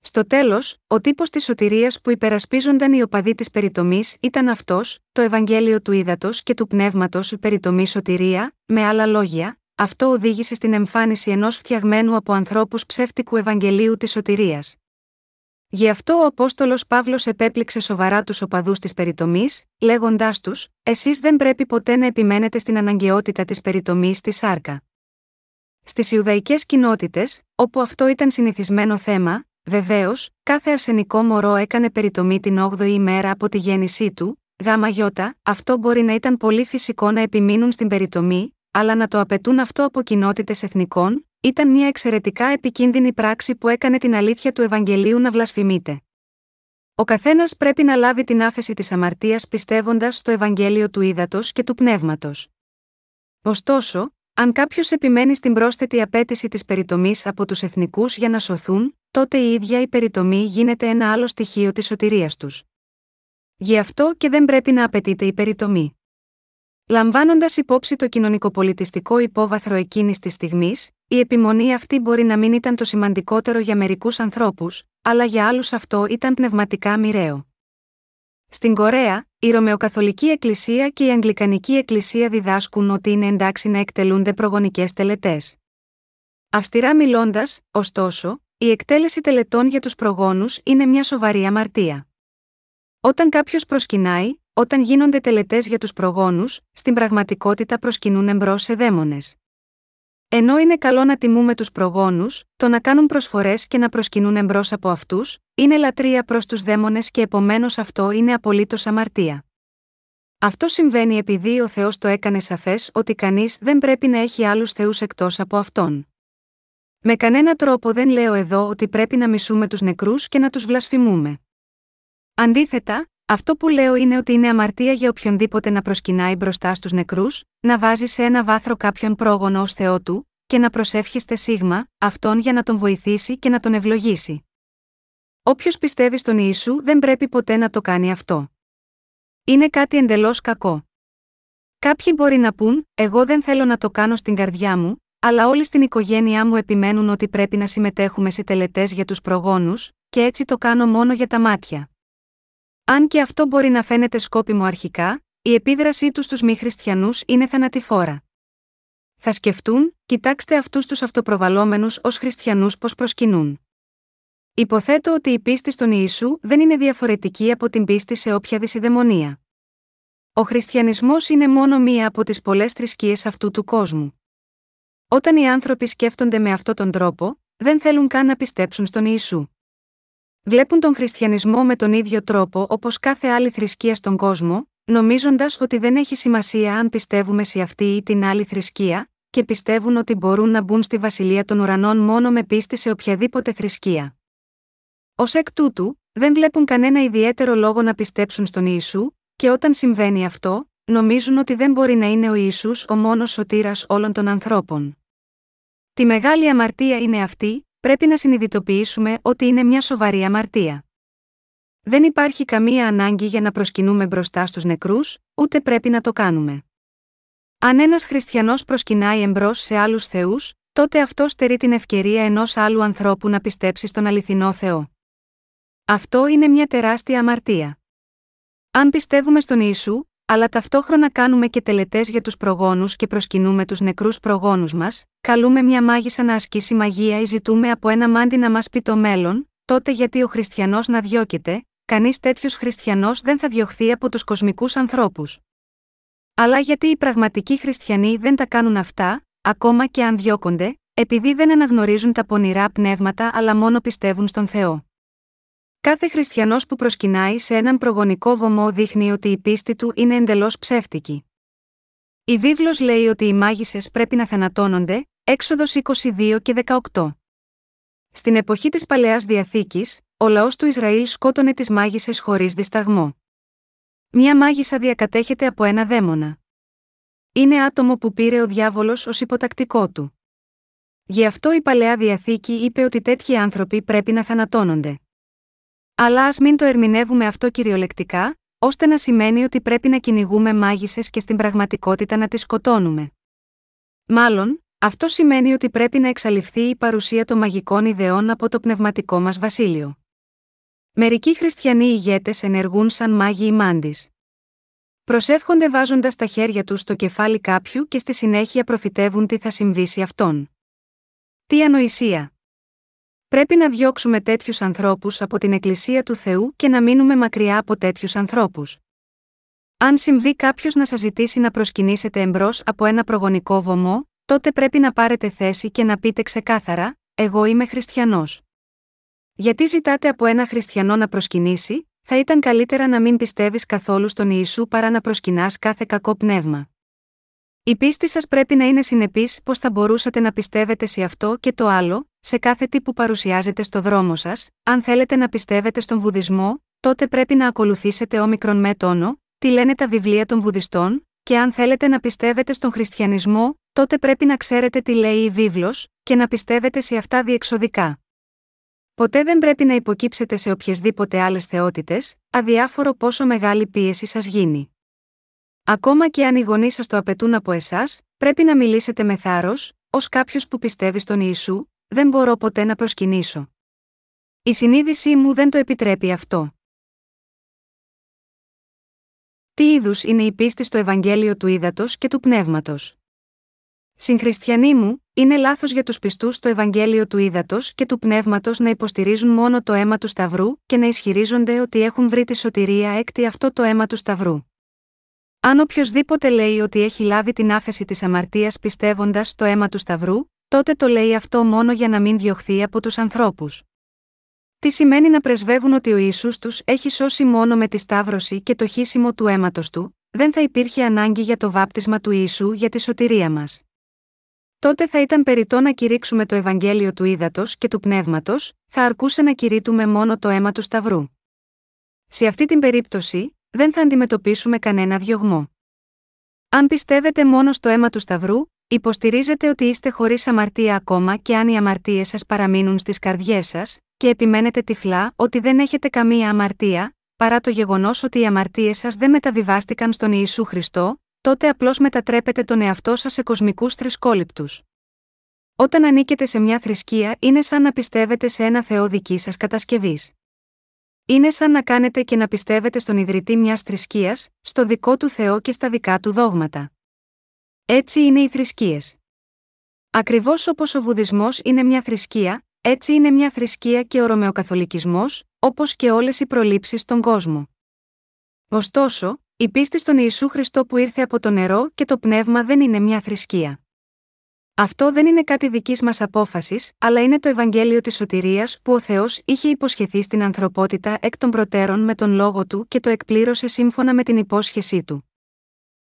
Στο τέλος, ο τύπος της σωτηρίας που υπερασπίζονταν οι οπαδοί της περιτομής ήταν αυτός, το Ευαγγέλιο του ύδατος και του Πνεύματος, η περιτομή σωτηρία. Με άλλα λόγια, αυτό οδήγησε στην εμφάνιση ενός φτιαγμένου από ανθρώπους ψεύτικου Ευαγγελίου της σωτηρίας. Γι' αυτό ο Απόστολος Παύλος επέπληξε σοβαρά τους οπαδούς της περιτομής, λέγοντάς τους: «Εσείς δεν πρέπει ποτέ να επιμένετε στην αναγκαιότητα της περιτομής στη σάρκα». Στις Ιουδαϊκές κοινότητες, όπου αυτό ήταν συνηθισμένο θέμα, βεβαίως, κάθε αρσενικό μωρό έκανε περιτομή την όγδοη ημέρα από τη γέννησή του, γ' αυτό μπορεί να ήταν πολύ φυσικό να επιμείνουν στην περιτομή, αλλά να το απαιτούν αυτό από κοινότητες εθνικών, ήταν μια εξαιρετικά επικίνδυνη πράξη που έκανε την αλήθεια του Ευαγγελίου να βλασφημείται. Ο καθένας πρέπει να λάβει την άφεση της αμαρτίας πιστεύοντας στο Ευαγγέλιο του ύδατος και του Πνεύματος. Ωστόσο, αν κάποιος επιμένει στην πρόσθετη απέτηση της περιτομής από τους εθνικούς για να σωθούν, τότε η ίδια η περιτομή γίνεται ένα άλλο στοιχείο της σωτηρίας τους. Γι' αυτό και δεν πρέπει να απαιτείται η περιτομή. Λαμβάνοντας υπόψη το κοινωνικοπολιτιστικό υπόβαθρο εκείνης της στιγμής, η επιμονή αυτή μπορεί να μην ήταν το σημαντικότερο για μερικούς ανθρώπους, αλλά για άλλους αυτό ήταν πνευματικά μοιραίο. Στην Κορέα, η Ρωμαιοκαθολική Εκκλησία και η Αγγλικανική Εκκλησία διδάσκουν ότι είναι εντάξει να εκτελούνται προγονικές τελετές. Αυστηρά μιλώντας, ωστόσο, η εκτέλεση τελετών για τους προγόνους είναι μια σοβαρή αμαρτία. Όταν κάποιος προσκυνάει, όταν γίνονται τελετές για τους προγόνους, στην πραγματικότητα προσκυνούν εμπρός σε δαίμονες. Ενώ είναι καλό να τιμούμε τους προγόνους, το να κάνουν προσφορές και να προσκυνούν εμπρός από αυτούς, είναι λατρεία προς τους δαίμονες και επομένως αυτό είναι απολύτως αμαρτία. Αυτό συμβαίνει επειδή ο Θεός το έκανε σαφές ότι κανείς δεν πρέπει να έχει άλλους θεούς εκτός από Αυτόν. Με κανένα τρόπο δεν λέω εδώ ότι πρέπει να μισούμε τους νεκρούς και να τους βλασφημούμε. Αντίθετα, αυτό που λέω είναι ότι είναι αμαρτία για οποιονδήποτε να προσκυνάει μπροστά στους νεκρούς, να βάζει σε ένα βάθρο κάποιον πρόγονο ως Θεό του και να προσεύχεστε σίγμα Αυτόν για να τον βοηθήσει και να τον ευλογήσει. Όποιος πιστεύει στον Ιησού δεν πρέπει ποτέ να το κάνει αυτό. Είναι κάτι εντελώς κακό. Κάποιοι μπορεί να πούν: «Εγώ δεν θέλω να το κάνω στην καρδιά μου, αλλά όλοι στην οικογένειά μου επιμένουν ότι πρέπει να συμμετέχουμε σε τελετές για τους προγόνους, και έτσι το κάνω μόνο για τα μάτια». Αν και αυτό μπορεί να φαίνεται σκόπιμο αρχικά, η επίδρασή τους στους μη χριστιανούς είναι θανατηφόρα. Θα σκεφτούν: «Κοιτάξτε αυτούς τους αυτοπροβαλλόμενους ως χριστιανούς πως προσκυνούν». Υποθέτω ότι η πίστη στον Ιησού δεν είναι διαφορετική από την πίστη σε όποια δυσιδαιμονία. Ο χριστιανισμός είναι μόνο μία από τις πολλές θρησκείες αυτού του κόσμου. Όταν οι άνθρωποι σκέφτονται με αυτόν τον τρόπο, δεν θέλουν καν να πιστέψουν στον Ιησού. Βλέπουν τον χριστιανισμό με τον ίδιο τρόπο όπως κάθε άλλη θρησκεία στον κόσμο, νομίζοντας ότι δεν έχει σημασία αν πιστεύουμε σε αυτή ή την άλλη θρησκεία, και πιστεύουν ότι μπορούν να μπουν στη Βασιλεία των Ουρανών μόνο με πίστη σε οποιαδήποτε θρησκεία. Ως εκ τούτου, δεν βλέπουν κανένα ιδιαίτερο λόγο να πιστέψουν στον Ιησού, και όταν συμβαίνει αυτό, νομίζουν ότι δεν μπορεί να είναι ο Ιησούς ο μόνος σωτήρας όλων των ανθρώπων. Τη μεγάλη αμαρτία είναι αυτή, πρέπει να συνειδητοποιήσουμε ότι είναι μια σοβαρή αμαρτία. Δεν υπάρχει καμία ανάγκη για να προσκυνούμε μπροστά στους νεκρούς, ούτε πρέπει να το κάνουμε. Αν ένας χριστιανός προσκυνάει εμπρός σε άλλους θεούς, τότε αυτό στερεί την ευκαιρία ενός άλλου ανθρώπου να πιστέψει στον αληθινό Θεό. Αυτό είναι μια τεράστια αμαρτία. Αν πιστεύουμε στον Ιησού, αλλά ταυτόχρονα κάνουμε και τελετές για τους προγόνους και προσκυνούμε τους νεκρούς προγόνους μας, καλούμε μια μάγισσα να ασκήσει μαγεία ή ζητούμε από ένα μάντι να μας πει το μέλλον, τότε γιατί ο χριστιανός να διώκεται, κανείς τέτοιος χριστιανός δεν θα διωχθεί από τους κοσμικούς ανθρώπους. Αλλά γιατί οι πραγματικοί χριστιανοί δεν τα κάνουν αυτά, ακόμα και αν διώκονται, επειδή δεν αναγνωρίζουν τα πονηρά πνεύματα αλλά μόνο πιστεύουν στον Θεό. Κάθε χριστιανός που προσκυνάει σε έναν προγονικό βωμό δείχνει ότι η πίστη του είναι εντελώς ψεύτικη. Η βίβλος λέει ότι οι μάγισσες πρέπει να θανατώνονται, Έξοδος είκοσι δύο και δεκαοκτώ. Στην εποχή της Παλαιάς Διαθήκης, ο λαός του Ισραήλ σκότωνε τις μάγισσες χωρίς δισταγμό. Μια μάγισσα διακατέχεται από ένα δαίμονα. Είναι άτομο που πήρε ο διάβολος ως υποτακτικό του. Γι' αυτό η Παλαιά Διαθήκη είπε ότι τέτοιοι άνθρωποι πρέπει να θανατώνονται. Αλλά ας μην το ερμηνεύουμε αυτό κυριολεκτικά, ώστε να σημαίνει ότι πρέπει να κυνηγούμε μάγισσες και στην πραγματικότητα να τις σκοτώνουμε. Μάλλον, αυτό σημαίνει ότι πρέπει να εξαλειφθεί η παρουσία των μαγικών ιδεών από το πνευματικό μας βασίλειο. Μερικοί χριστιανοί ηγέτες ενεργούν σαν μάγοι ή μάντις. Προσεύχονται βάζοντας τα χέρια τους στο κεφάλι κάποιου και στη συνέχεια προφητεύουν τι θα συμβεί σε αυτόν. Τι ανοησία! Πρέπει να διώξουμε τέτοιους ανθρώπους από την Εκκλησία του Θεού και να μείνουμε μακριά από τέτοιους ανθρώπους. Αν συμβεί κάποιος να σας ζητήσει να προσκυνήσετε εμπρός από ένα προγονικό βωμό, τότε πρέπει να πάρετε θέση και να πείτε ξεκάθαρα: εγώ είμαι χριστιανός. Γιατί ζητάτε από ένα χριστιανό να προσκυνήσει, θα ήταν καλύτερα να μην πιστεύεις καθόλου στον Ιησού παρά να προσκυνάς κάθε κακό πνεύμα. Η πίστη σας πρέπει να είναι συνεπής πως θα μπορούσατε να πιστεύετε σε αυτό και το άλλο, σε κάθε τι που παρουσιάζεται στο δρόμο σας. Αν θέλετε να πιστεύετε στον βουδισμό, τότε πρέπει να ακολουθήσετε όμικρον με τόνο, τι λένε τα βιβλία των βουδιστών, και αν θέλετε να πιστεύετε στον χριστιανισμό, τότε πρέπει να ξέρετε τι λέει η βίβλος και να πιστεύετε σε αυτά διεξοδικά. Ποτέ δεν πρέπει να υποκύψετε σε οποιασδήποτε άλλες θεότητες, αδιάφορο πόσο μεγάλη πίεση σας γίνει. Ακόμα και αν οι γονείς σας το απαιτούν από εσάς, πρέπει να μιλήσετε με θάρρος: ως κάποιος που πιστεύει στον Ιησού, δεν μπορώ ποτέ να προσκυνήσω. Η συνείδησή μου δεν το επιτρέπει αυτό. Τι είδους είναι η πίστη στο Ευαγγέλιο του Ύδατος και του Πνεύματος? Συγχριστιανοί μου, είναι λάθος για τους πιστούς στο Ευαγγέλιο του Ύδατος και του Πνεύματος να υποστηρίζουν μόνο το αίμα του Σταυρού και να ισχυρίζονται ότι έχουν βρει τη σωτηρία έκτη αυτό το αίμα του Σταυρού. Αν οποιοσδήποτε λέει ότι έχει λάβει την άφεση της αμαρτίας πιστεύοντας στο αίμα του Σταυρού, τότε το λέει αυτό μόνο για να μην διωχθεί από τους ανθρώπους. Τι σημαίνει να πρεσβεύουν ότι ο Ιησούς τους έχει σώσει μόνο με τη σταύρωση και το χύσιμο του αίματος του? Δεν θα υπήρχε ανάγκη για το βάπτισμα του Ιησού για τη σωτηρία μας. Τότε θα ήταν περιττό να κηρύξουμε το Ευαγγέλιο του Ύδατος και του Πνεύματος, θα αρκούσε να κηρύττουμε μόνο το αίμα του Σταυρού. Σε αυτή την περίπτωση, δεν θα αντιμετωπίσουμε κανένα διωγμό. Αν πιστεύετε μόνο στο αίμα του Σταυρού, υποστηρίζετε ότι είστε χωρίς αμαρτία ακόμα και αν οι αμαρτίες σας παραμείνουν στις καρδιές σας, και επιμένετε τυφλά ότι δεν έχετε καμία αμαρτία, παρά το γεγονός ότι οι αμαρτίες σας δεν μεταβιβάστηκαν στον Ιησού Χριστό, τότε απλώς μετατρέπετε τον εαυτό σας σε κοσμικούς θρησκόληπτους. Όταν ανήκετε σε μια θρησκεία είναι σαν να πιστεύετε σε ένα θεό δικής σας κατασκευής. Είναι σαν να κάνετε και να πιστεύετε στον ιδρυτή μιας θρησκείας, στο δικό του Θεό και στα δικά του δόγματα. Έτσι είναι οι θρησκείες. Ακριβώς όπως ο βουδισμός είναι μια θρησκεία, έτσι είναι μια θρησκεία και ο ρωμαιοκαθολικισμός, όπως και όλες οι προλήψεις στον κόσμο. Ωστόσο, η πίστη στον Ιησού Χριστό που ήρθε από το νερό και το πνεύμα δεν είναι μια θρησκεία. Αυτό δεν είναι κάτι δικής μας απόφασης, αλλά είναι το Ευαγγέλιο της σωτηρίας που ο Θεός είχε υποσχεθεί στην ανθρωπότητα εκ των προτέρων με τον λόγο του και το εκπλήρωσε σύμφωνα με την υπόσχεσή του.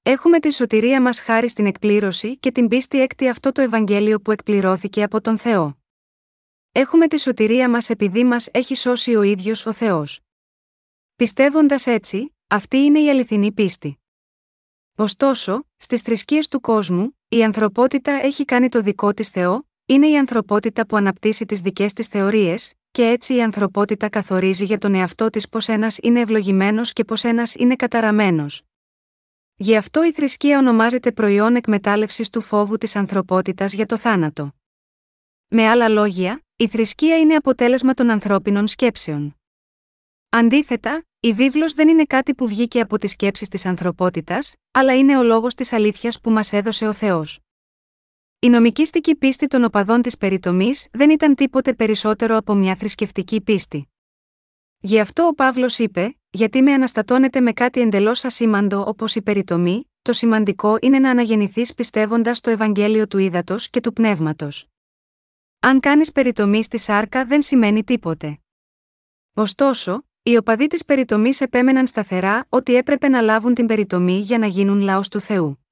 Έχουμε τη σωτηρία μας χάρη στην εκπλήρωση και την πίστη έκτη αυτό το Ευαγγέλιο που εκπληρώθηκε από τον Θεό. Έχουμε τη σωτηρία μας επειδή μας έχει σώσει ο ίδιος ο Θεός. Πιστεύοντας έτσι, αυτή είναι η αληθινή πίστη. Ωστόσο, στις θρησκείες του κόσμου, η ανθρωπότητα έχει κάνει το δικό της Θεό, είναι η ανθρωπότητα που αναπτύσσει τις δικές της θεωρίες, και έτσι η ανθρωπότητα καθορίζει για τον εαυτό της πως ένας είναι ευλογημένος και πως ένας είναι καταραμένος. Γι' αυτό η θρησκεία ονομάζεται προϊόν εκμετάλλευσης του φόβου της ανθρωπότητας για το θάνατο. Με άλλα λόγια, η θρησκεία είναι αποτέλεσμα των ανθρώπινων σκέψεων. Αντίθετα, η βίβλος δεν είναι κάτι που βγήκε από τις σκέψεις της ανθρωπότητας, αλλά είναι ο λόγος της αλήθειας που μας έδωσε ο Θεός. Η νομικιστική πίστη των οπαδών της περιτομής δεν ήταν τίποτε περισσότερο από μια θρησκευτική πίστη. Γι' αυτό ο Παύλος είπε: «Γιατί με αναστατώνετε με κάτι εντελώς ασήμαντο όπως η περιτομή, το σημαντικό είναι να αναγεννηθείς πιστεύοντας το Ευαγγέλιο του ύδατος και του πνεύματος». Αν κάνεις περιτομή στη σάρκα δεν σημαίνει τίποτε. Ωστόσο, οι οπαδοί της περιτομής επέμεναν σταθερά ότι έπρεπε να λάβουν την περιτομή για να γίνουν λαός του Θεού.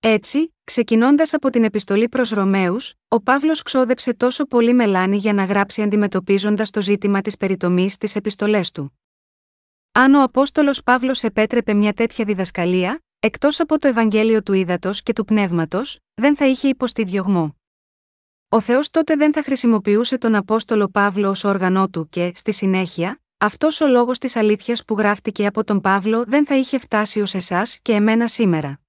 Έτσι, ξεκινώντας από την επιστολή προς Ρωμαίους, ο Παύλος ξόδεψε τόσο πολύ μελάνι για να γράψει αντιμετωπίζοντας το ζήτημα της περιτομής στις επιστολές του. Αν ο Απόστολος Παύλος επέτρεπε μια τέτοια διδασκαλία, εκτός από το Ευαγγέλιο του ύδατος και του πνεύματος, δεν θα είχε υποστεί διωγμό. Ο Θεός τότε δεν θα χρησιμοποιούσε τον Απόστολο Παύλο ως όργανό του και, στη συνέχεια, αυτός ο λόγος της αλήθειας που γράφτηκε από τον Παύλο δεν θα είχε φτάσει ως εσάς και εμένα σήμερα.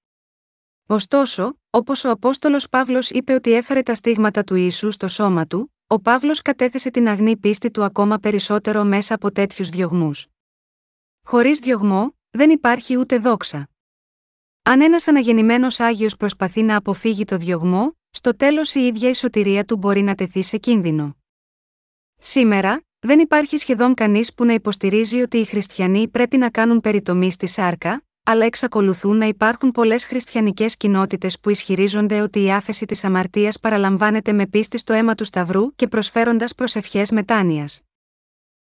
Ωστόσο, όπως ο Απόστολος Παύλος είπε ότι έφερε τα στίγματα του Ιησού στο σώμα του, ο Παύλος κατέθεσε την αγνή πίστη του ακόμα περισσότερο μέσα από τέτοιους διωγμούς. Χωρίς διωγμό, δεν υπάρχει ούτε δόξα. Αν ένας αναγεννημένος Άγιος προσπαθεί να αποφύγει το διωγμό, στο τέλος η ίδια η σωτηρία του μπορεί να τεθεί σε κίνδυνο. Σήμερα, δεν υπάρχει σχεδόν κανείς που να υποστηρίζει ότι οι χριστιανοί πρέπει να κάνουν περιτομή στη σάρκα, αλλά εξακολουθούν να υπάρχουν πολλές χριστιανικές κοινότητες που ισχυρίζονται ότι η άφεση της αμαρτίας παραλαμβάνεται με πίστη στο αίμα του Σταυρού και προσφέροντας προσευχές μετάνοιας.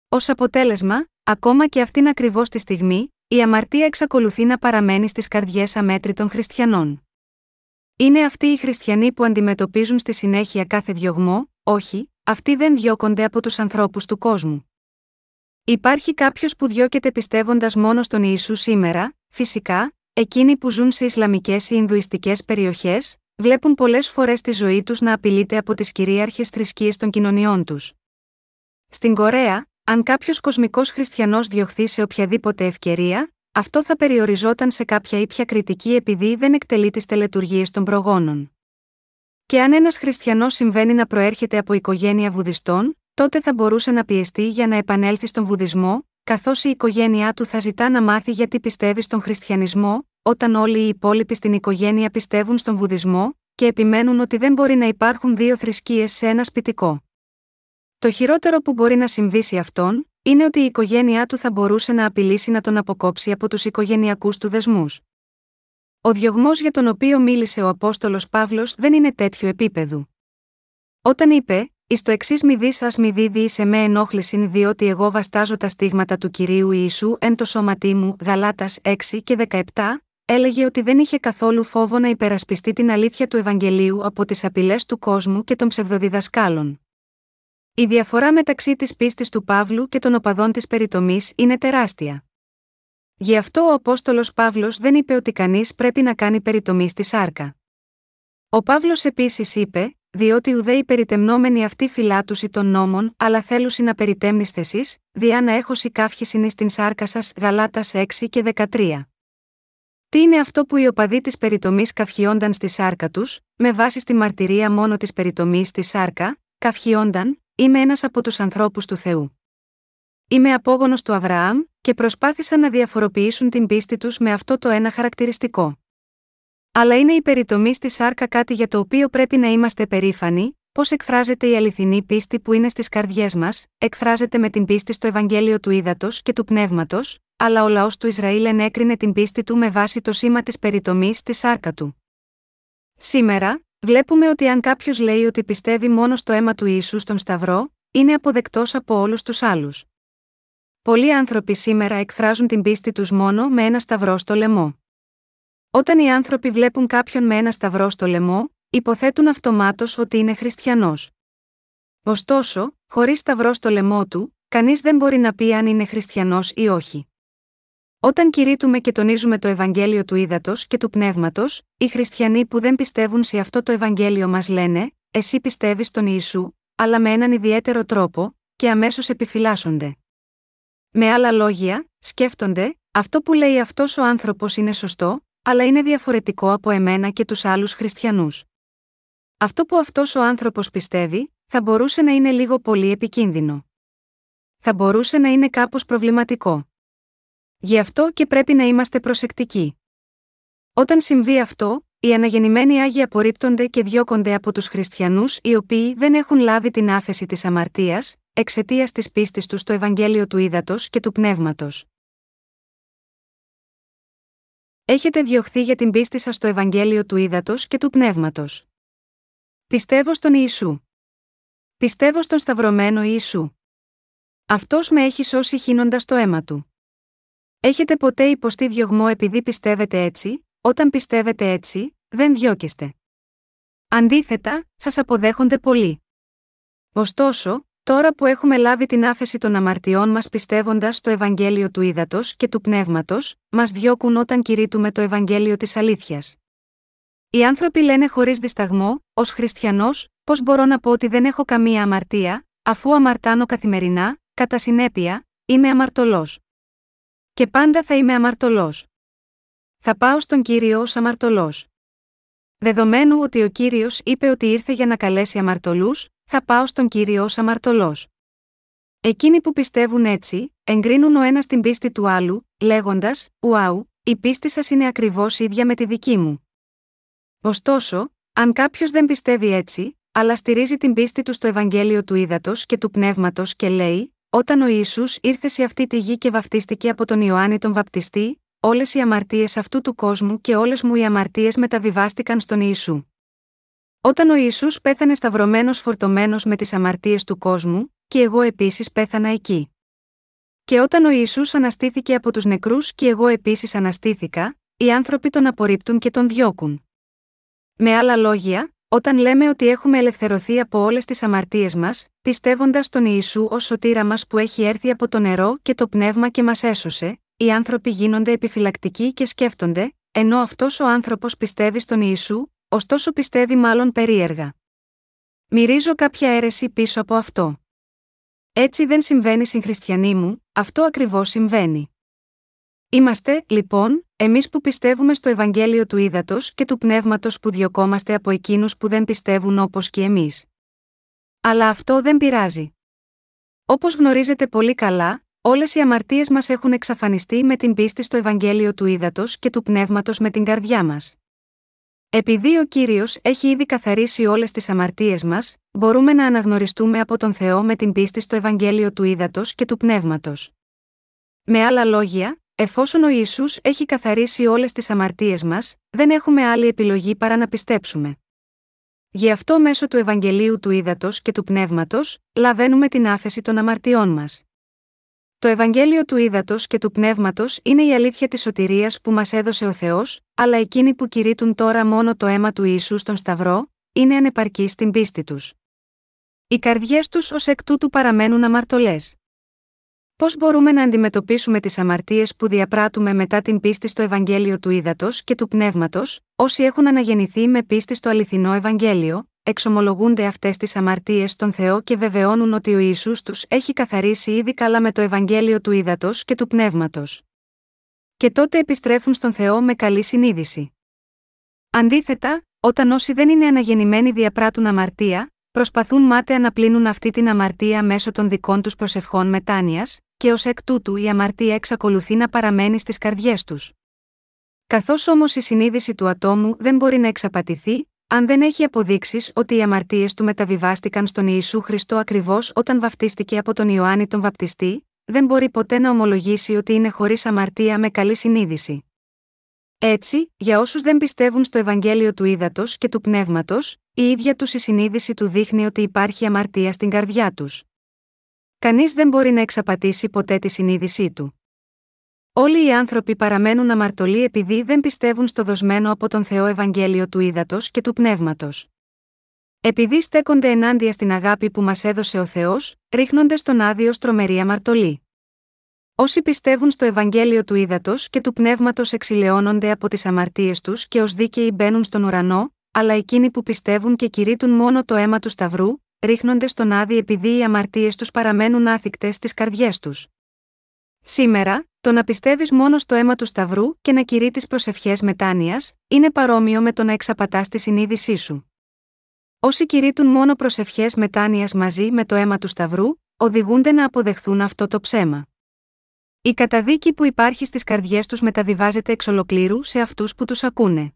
Ως αποτέλεσμα, ακόμα και αυτήν ακριβώς τη στιγμή, η αμαρτία εξακολουθεί να παραμένει στις καρδιές αμέτρητων χριστιανών. Είναι αυτοί οι χριστιανοί που αντιμετωπίζουν στη συνέχεια κάθε διωγμό, όχι, αυτοί δεν διώκονται από τους ανθρώπους του κόσμου. Υπάρχει κάποιος που διώκεται πιστεύοντας μόνο στον Ιησού σήμερα, φυσικά, εκείνοι που ζουν σε Ισλαμικές ή Ινδουιστικές περιοχές, βλέπουν πολλές φορές τη ζωή τους να απειλείται από τις κυρίαρχες θρησκείες των κοινωνιών τους. Στην Κορέα, αν κάποιος κοσμικός χριστιανός διωχθεί σε οποιαδήποτε ευκαιρία, αυτό θα περιοριζόταν σε κάποια ήπια κριτική επειδή δεν εκτελεί τις τελετουργίες των προγόνων. Και αν ένας χριστιανός συμβαίνει να προέρχεται από οικογένεια βουδιστών, τότε θα μπορούσε να πιεστεί για να επανέλθει στον βουδισμό, καθώς η οικογένειά του θα ζητά να μάθει γιατί πιστεύει στον χριστιανισμό, όταν όλοι οι υπόλοιποι στην οικογένεια πιστεύουν στον βουδισμό, και επιμένουν ότι δεν μπορεί να υπάρχουν δύο θρησκείες σε ένα σπιτικό. Το χειρότερο που μπορεί να συμβεί σε αυτόν, είναι ότι η οικογένειά του θα μπορούσε να απειλήσει να τον αποκόψει από τους οικογενειακούς του δεσμούς. Ο διωγμός για τον οποίο μίλησε ο Απόστολος Παύλος δεν είναι τέτοιου επίπεδου. Όταν είπε «Εις το εξής μη δεις ας μη δίδει σε με ενόχλησιν διότι εγώ βαστάζω τα στίγματα του Κυρίου Ιησού εν το σώματί μου» Γαλάτας έξι και δεκαεπτά, έλεγε ότι δεν είχε καθόλου φόβο να υπερασπιστεί την αλήθεια του Ευαγγελίου από τις απειλές του κόσμου και των ψευδοδιδασκάλων. Η διαφορά μεταξύ της πίστης του Παύλου και των οπαδών της περιτομής είναι τεράστια. Γι' αυτό ο Απόστολος Παύλος δεν είπε ότι κανείς πρέπει να κάνει περιτομή στη σάρκα. Ο Παύλος επίσης είπε, διότι ουδέοι περιτεμνόμενοι αυτοί φυλάτουσι των νόμων, αλλά θέλουσι να περιτέμνηστε εσείς, διά να έχωσι καύχησιν εις την σάρκα σας Γαλάτας έξι και δεκατρία. Τι είναι αυτό που οι οπαδοί της περιτομής καυχιόνταν στη σάρκα τους, με βάση στη μαρτυρία μόνο της περιτομής στη σάρκα, καυχιόνταν. Είμαι ένας από τους ανθρώπους του Θεού. Είμαι απόγονος του Αβραάμ και προσπάθησαν να διαφοροποιήσουν την πίστη τους με αυτό το ένα χαρακτηριστικό. Αλλά είναι η περιτομή στη σάρκα κάτι για το οποίο πρέπει να είμαστε περήφανοι, πώς εκφράζεται η αληθινή πίστη που είναι στις καρδιές μας, εκφράζεται με την πίστη στο Ευαγγέλιο του ύδατος και του πνεύματος, αλλά ο λαός του Ισραήλ ενέκρινε την πίστη του με βάση το σήμα της περιτομής στη σάρκα του. Σήμερα, βλέπουμε ότι αν κάποιος λέει ότι πιστεύει μόνο στο αίμα του Ιησού στον Σταυρό, είναι αποδεκτός από όλους τους άλλους. Πολλοί άνθρωποι σήμερα εκφράζουν την πίστη τους μόνο με ένα σταυρό στο λαιμό. Όταν οι άνθρωποι βλέπουν κάποιον με ένα σταυρό στο λαιμό, υποθέτουν αυτομάτως ότι είναι χριστιανός. Ωστόσο, χωρίς σταυρό στο λαιμό του, κανείς δεν μπορεί να πει αν είναι χριστιανός ή όχι. Όταν κηρύττουμε και τονίζουμε το Ευαγγέλιο του ύδατος και του πνεύματος, οι χριστιανοί που δεν πιστεύουν σε αυτό το Ευαγγέλιο μας λένε: «Εσύ πιστεύεις στον Ιησού, αλλά με έναν ιδιαίτερο τρόπο», και αμέσως επιφυλάσσονται. Με άλλα λόγια, σκέφτονται: αυτό που λέει αυτός ο άνθρωπος είναι σωστό, αλλά είναι διαφορετικό από εμένα και τους άλλους χριστιανούς. Αυτό που αυτός ο άνθρωπος πιστεύει, θα μπορούσε να είναι λίγο πολύ επικίνδυνο. Θα μπορούσε να είναι κάπως προβληματικό. Γι' αυτό και πρέπει να είμαστε προσεκτικοί. Όταν συμβεί αυτό, οι αναγεννημένοι Άγιοι απορρίπτονται και διώκονται από τους χριστιανούς οι οποίοι δεν έχουν λάβει την άφεση της αμαρτίας, εξαιτίας της πίστης τους στο Ευαγγέλιο του ύδατος και του πνεύματος. Έχετε διωχθεί για την πίστη σας στο Ευαγγέλιο του ύδατος και του πνεύματος. Πιστεύω στον Ιησού. Πιστεύω στον σταυρωμένο Ιησού. Αυτός με έχει σώσει χύνοντας το αίμα του. Έχετε ποτέ υποστεί διωγμό επειδή πιστεύετε έτσι? Όταν πιστεύετε έτσι, δεν διώκεστε. Αντίθετα, σας αποδέχονται πολύ. Ωστόσο, τώρα που έχουμε λάβει την άφεση των αμαρτιών μας πιστεύοντας στο Ευαγγέλιο του ύδατος και του πνεύματος, μας διώκουν όταν κηρύττουμε το Ευαγγέλιο της αλήθειας. Οι άνθρωποι λένε χωρίς δισταγμό: ως χριστιανός, πώς μπορώ να πω ότι δεν έχω καμία αμαρτία, αφού αμαρτάνω καθημερινά, κατά συνέπεια, είμαι αμαρτωλός. Και πάντα θα είμαι αμαρτωλός. Θα πάω στον Κύριο ως αμαρτωλός. Δεδομένου ότι ο Κύριος είπε ότι ήρθε για να καλέσει αμαρτωλούς, θα πάω στον Κύριο ως αμαρτωλός. Εκείνοι που πιστεύουν έτσι, εγκρίνουν ο ένας την πίστη του άλλου, λέγοντας: «Ουάου, η πίστη σας είναι ακριβώς ίδια με τη δική μου». Ωστόσο, αν κάποιος δεν πιστεύει έτσι, αλλά στηρίζει την πίστη του στο Ευαγγέλιο του ύδατος και του πνεύματος και λέει: «Όταν ο Ιησούς ήρθε σε αυτή τη γη και βαπτίστηκε από τον Ιωάννη τον Βαπτιστή, όλες οι αμαρτίες αυτού του κόσμου και όλες μου οι αμαρτίες μεταβιβάστηκαν στον Ιησού». Όταν ο Ιησούς πέθανε σταυρωμένος φορτωμένος με τις αμαρτίες του κόσμου, και εγώ επίσης πέθανα εκεί. Και όταν ο Ιησούς αναστήθηκε από τους νεκρούς και εγώ επίσης αναστήθηκα, οι άνθρωποι τον απορρίπτουν και τον διώκουν. Με άλλα λόγια, όταν λέμε ότι έχουμε ελευθερωθεί από όλες τις αμαρτίες μας, πιστεύοντας τον Ιησού ως σωτήρα μας που έχει έρθει από το νερό και το πνεύμα και μας έσωσε, οι άνθρωποι γίνονται επιφυλακτικοί και σκέφτονται: ενώ αυτός ο άνθρωπος πιστεύει στον Ιησού, ωστόσο πιστεύει μάλλον περίεργα. Μυρίζω κάποια αίρεση πίσω από αυτό. Έτσι δεν συμβαίνει, συγχριστιανοί μου, αυτό ακριβώς συμβαίνει. Είμαστε, λοιπόν, εμείς που πιστεύουμε στο Ευαγγέλιο του ύδατος και του πνεύματος που διωκόμαστε από εκείνους που δεν πιστεύουν όπως και εμείς. Αλλά αυτό δεν πειράζει. Όπως γνωρίζετε πολύ καλά, όλες οι αμαρτίες μας έχουν εξαφανιστεί με την πίστη στο Ευαγγέλιο του ύδατος και του πνεύματος με την καρδιά μας. Επειδή ο Κύριος έχει ήδη καθαρίσει όλες τις αμαρτίες μας, μπορούμε να αναγνωριστούμε από τον Θεό με την πίστη στο Ευαγγέλιο του ύδατος και του πνεύματος. Με άλλα λόγια, εφόσον ο Ιησούς έχει καθαρίσει όλες τις αμαρτίες μας, δεν έχουμε άλλη επιλογή παρά να πιστέψουμε. Γι' αυτό μέσω του Ευαγγελίου του ύδατος και του πνεύματος, λαβαίνουμε την άφεση των αμαρτιών μας. Το Ευαγγέλιο του ύδατος και του πνεύματος είναι η αλήθεια της σωτηρίας που μας έδωσε ο Θεός, αλλά εκείνοι που κηρύττουν τώρα μόνο το αίμα του Ιησού στον Σταυρό, είναι ανεπαρκείς στην πίστη τους. Οι καρδιές τους ως εκ τούτου παραμένουν αμαρτωλές. Πώς μπορούμε να αντιμετωπίσουμε τις αμαρτίες που διαπράττουμε μετά την πίστη στο Ευαγγέλιο του ύδατος και του πνεύματος? Όσοι έχουν αναγεννηθεί με πίστη στο αληθινό Ευαγγέλιο, εξομολογούνται αυτές τις αμαρτίες στον Θεό και βεβαιώνουν ότι ο Ιησούς τους έχει καθαρίσει ήδη καλά με το Ευαγγέλιο του ύδατος και του πνεύματος. Και τότε επιστρέφουν στον Θεό με καλή συνείδηση. Αντίθετα, όταν όσοι δεν είναι αναγεννημένοι διαπράττουν αμαρτία, προσπαθούν μάταια να πλύνουν αυτή την αμαρτία μέσω των δικών τους προσευχών μετάνοιας, και ως εκ τούτου η αμαρτία εξακολουθεί να παραμένει στις καρδιές τους. Καθώς όμως η συνείδηση του ατόμου δεν μπορεί να εξαπατηθεί, αν δεν έχει αποδείξεις ότι οι αμαρτίες του μεταβιβάστηκαν στον Ιησού Χριστό ακριβώς όταν βαπτίστηκε από τον Ιωάννη τον Βαπτιστή, δεν μπορεί ποτέ να ομολογήσει ότι είναι χωρίς αμαρτία με καλή συνείδηση. Έτσι, για όσους δεν πιστεύουν στο Ευαγγέλιο του ύδατος και του πνεύματος, η ίδια τους η συνείδηση του δείχνει ότι υπάρχει αμαρτία στην καρδιά τους. Κανείς δεν μπορεί να εξαπατήσει ποτέ τη συνείδησή του. Όλοι οι άνθρωποι παραμένουν αμαρτωλοί επειδή δεν πιστεύουν στο δοσμένο από τον Θεό Ευαγγέλιο του ύδατος και του πνεύματος. Επειδή στέκονται ενάντια στην αγάπη που μας έδωσε ο Θεός, ρίχνονται στον άδειο στρομερή αμαρτωλοί. Όσοι πιστεύουν στο Ευαγγέλιο του ύδατος και του πνεύματος εξηλαιώνονται από τις αμαρτίες τους και ως δίκαιοι μπαίνουν στον ουρανό, αλλά εκείνοι που πιστεύουν και κηρύττουν μόνο το αίμα του Σταυρού, ρίχνονται στον άδειο επειδή οι αμαρτίες τους παραμένουν άθικτες στις καρδιές τους. Σήμερα, το να πιστεύεις μόνο στο αίμα του Σταυρού και να κηρύττεις προσευχές μετάνοιας, είναι παρόμοιο με το να εξαπατάς τη συνείδησή σου. Όσοι κηρύττουν μόνο προσευχές μετάνοιας μαζί με το αίμα του Σταυρού, οδηγούνται να αποδεχθούν αυτό το ψέμα. Η καταδίκη που υπάρχει στις καρδιές τους μεταβιβάζεται εξ ολοκλήρου σε αυτούς που τους ακούνε.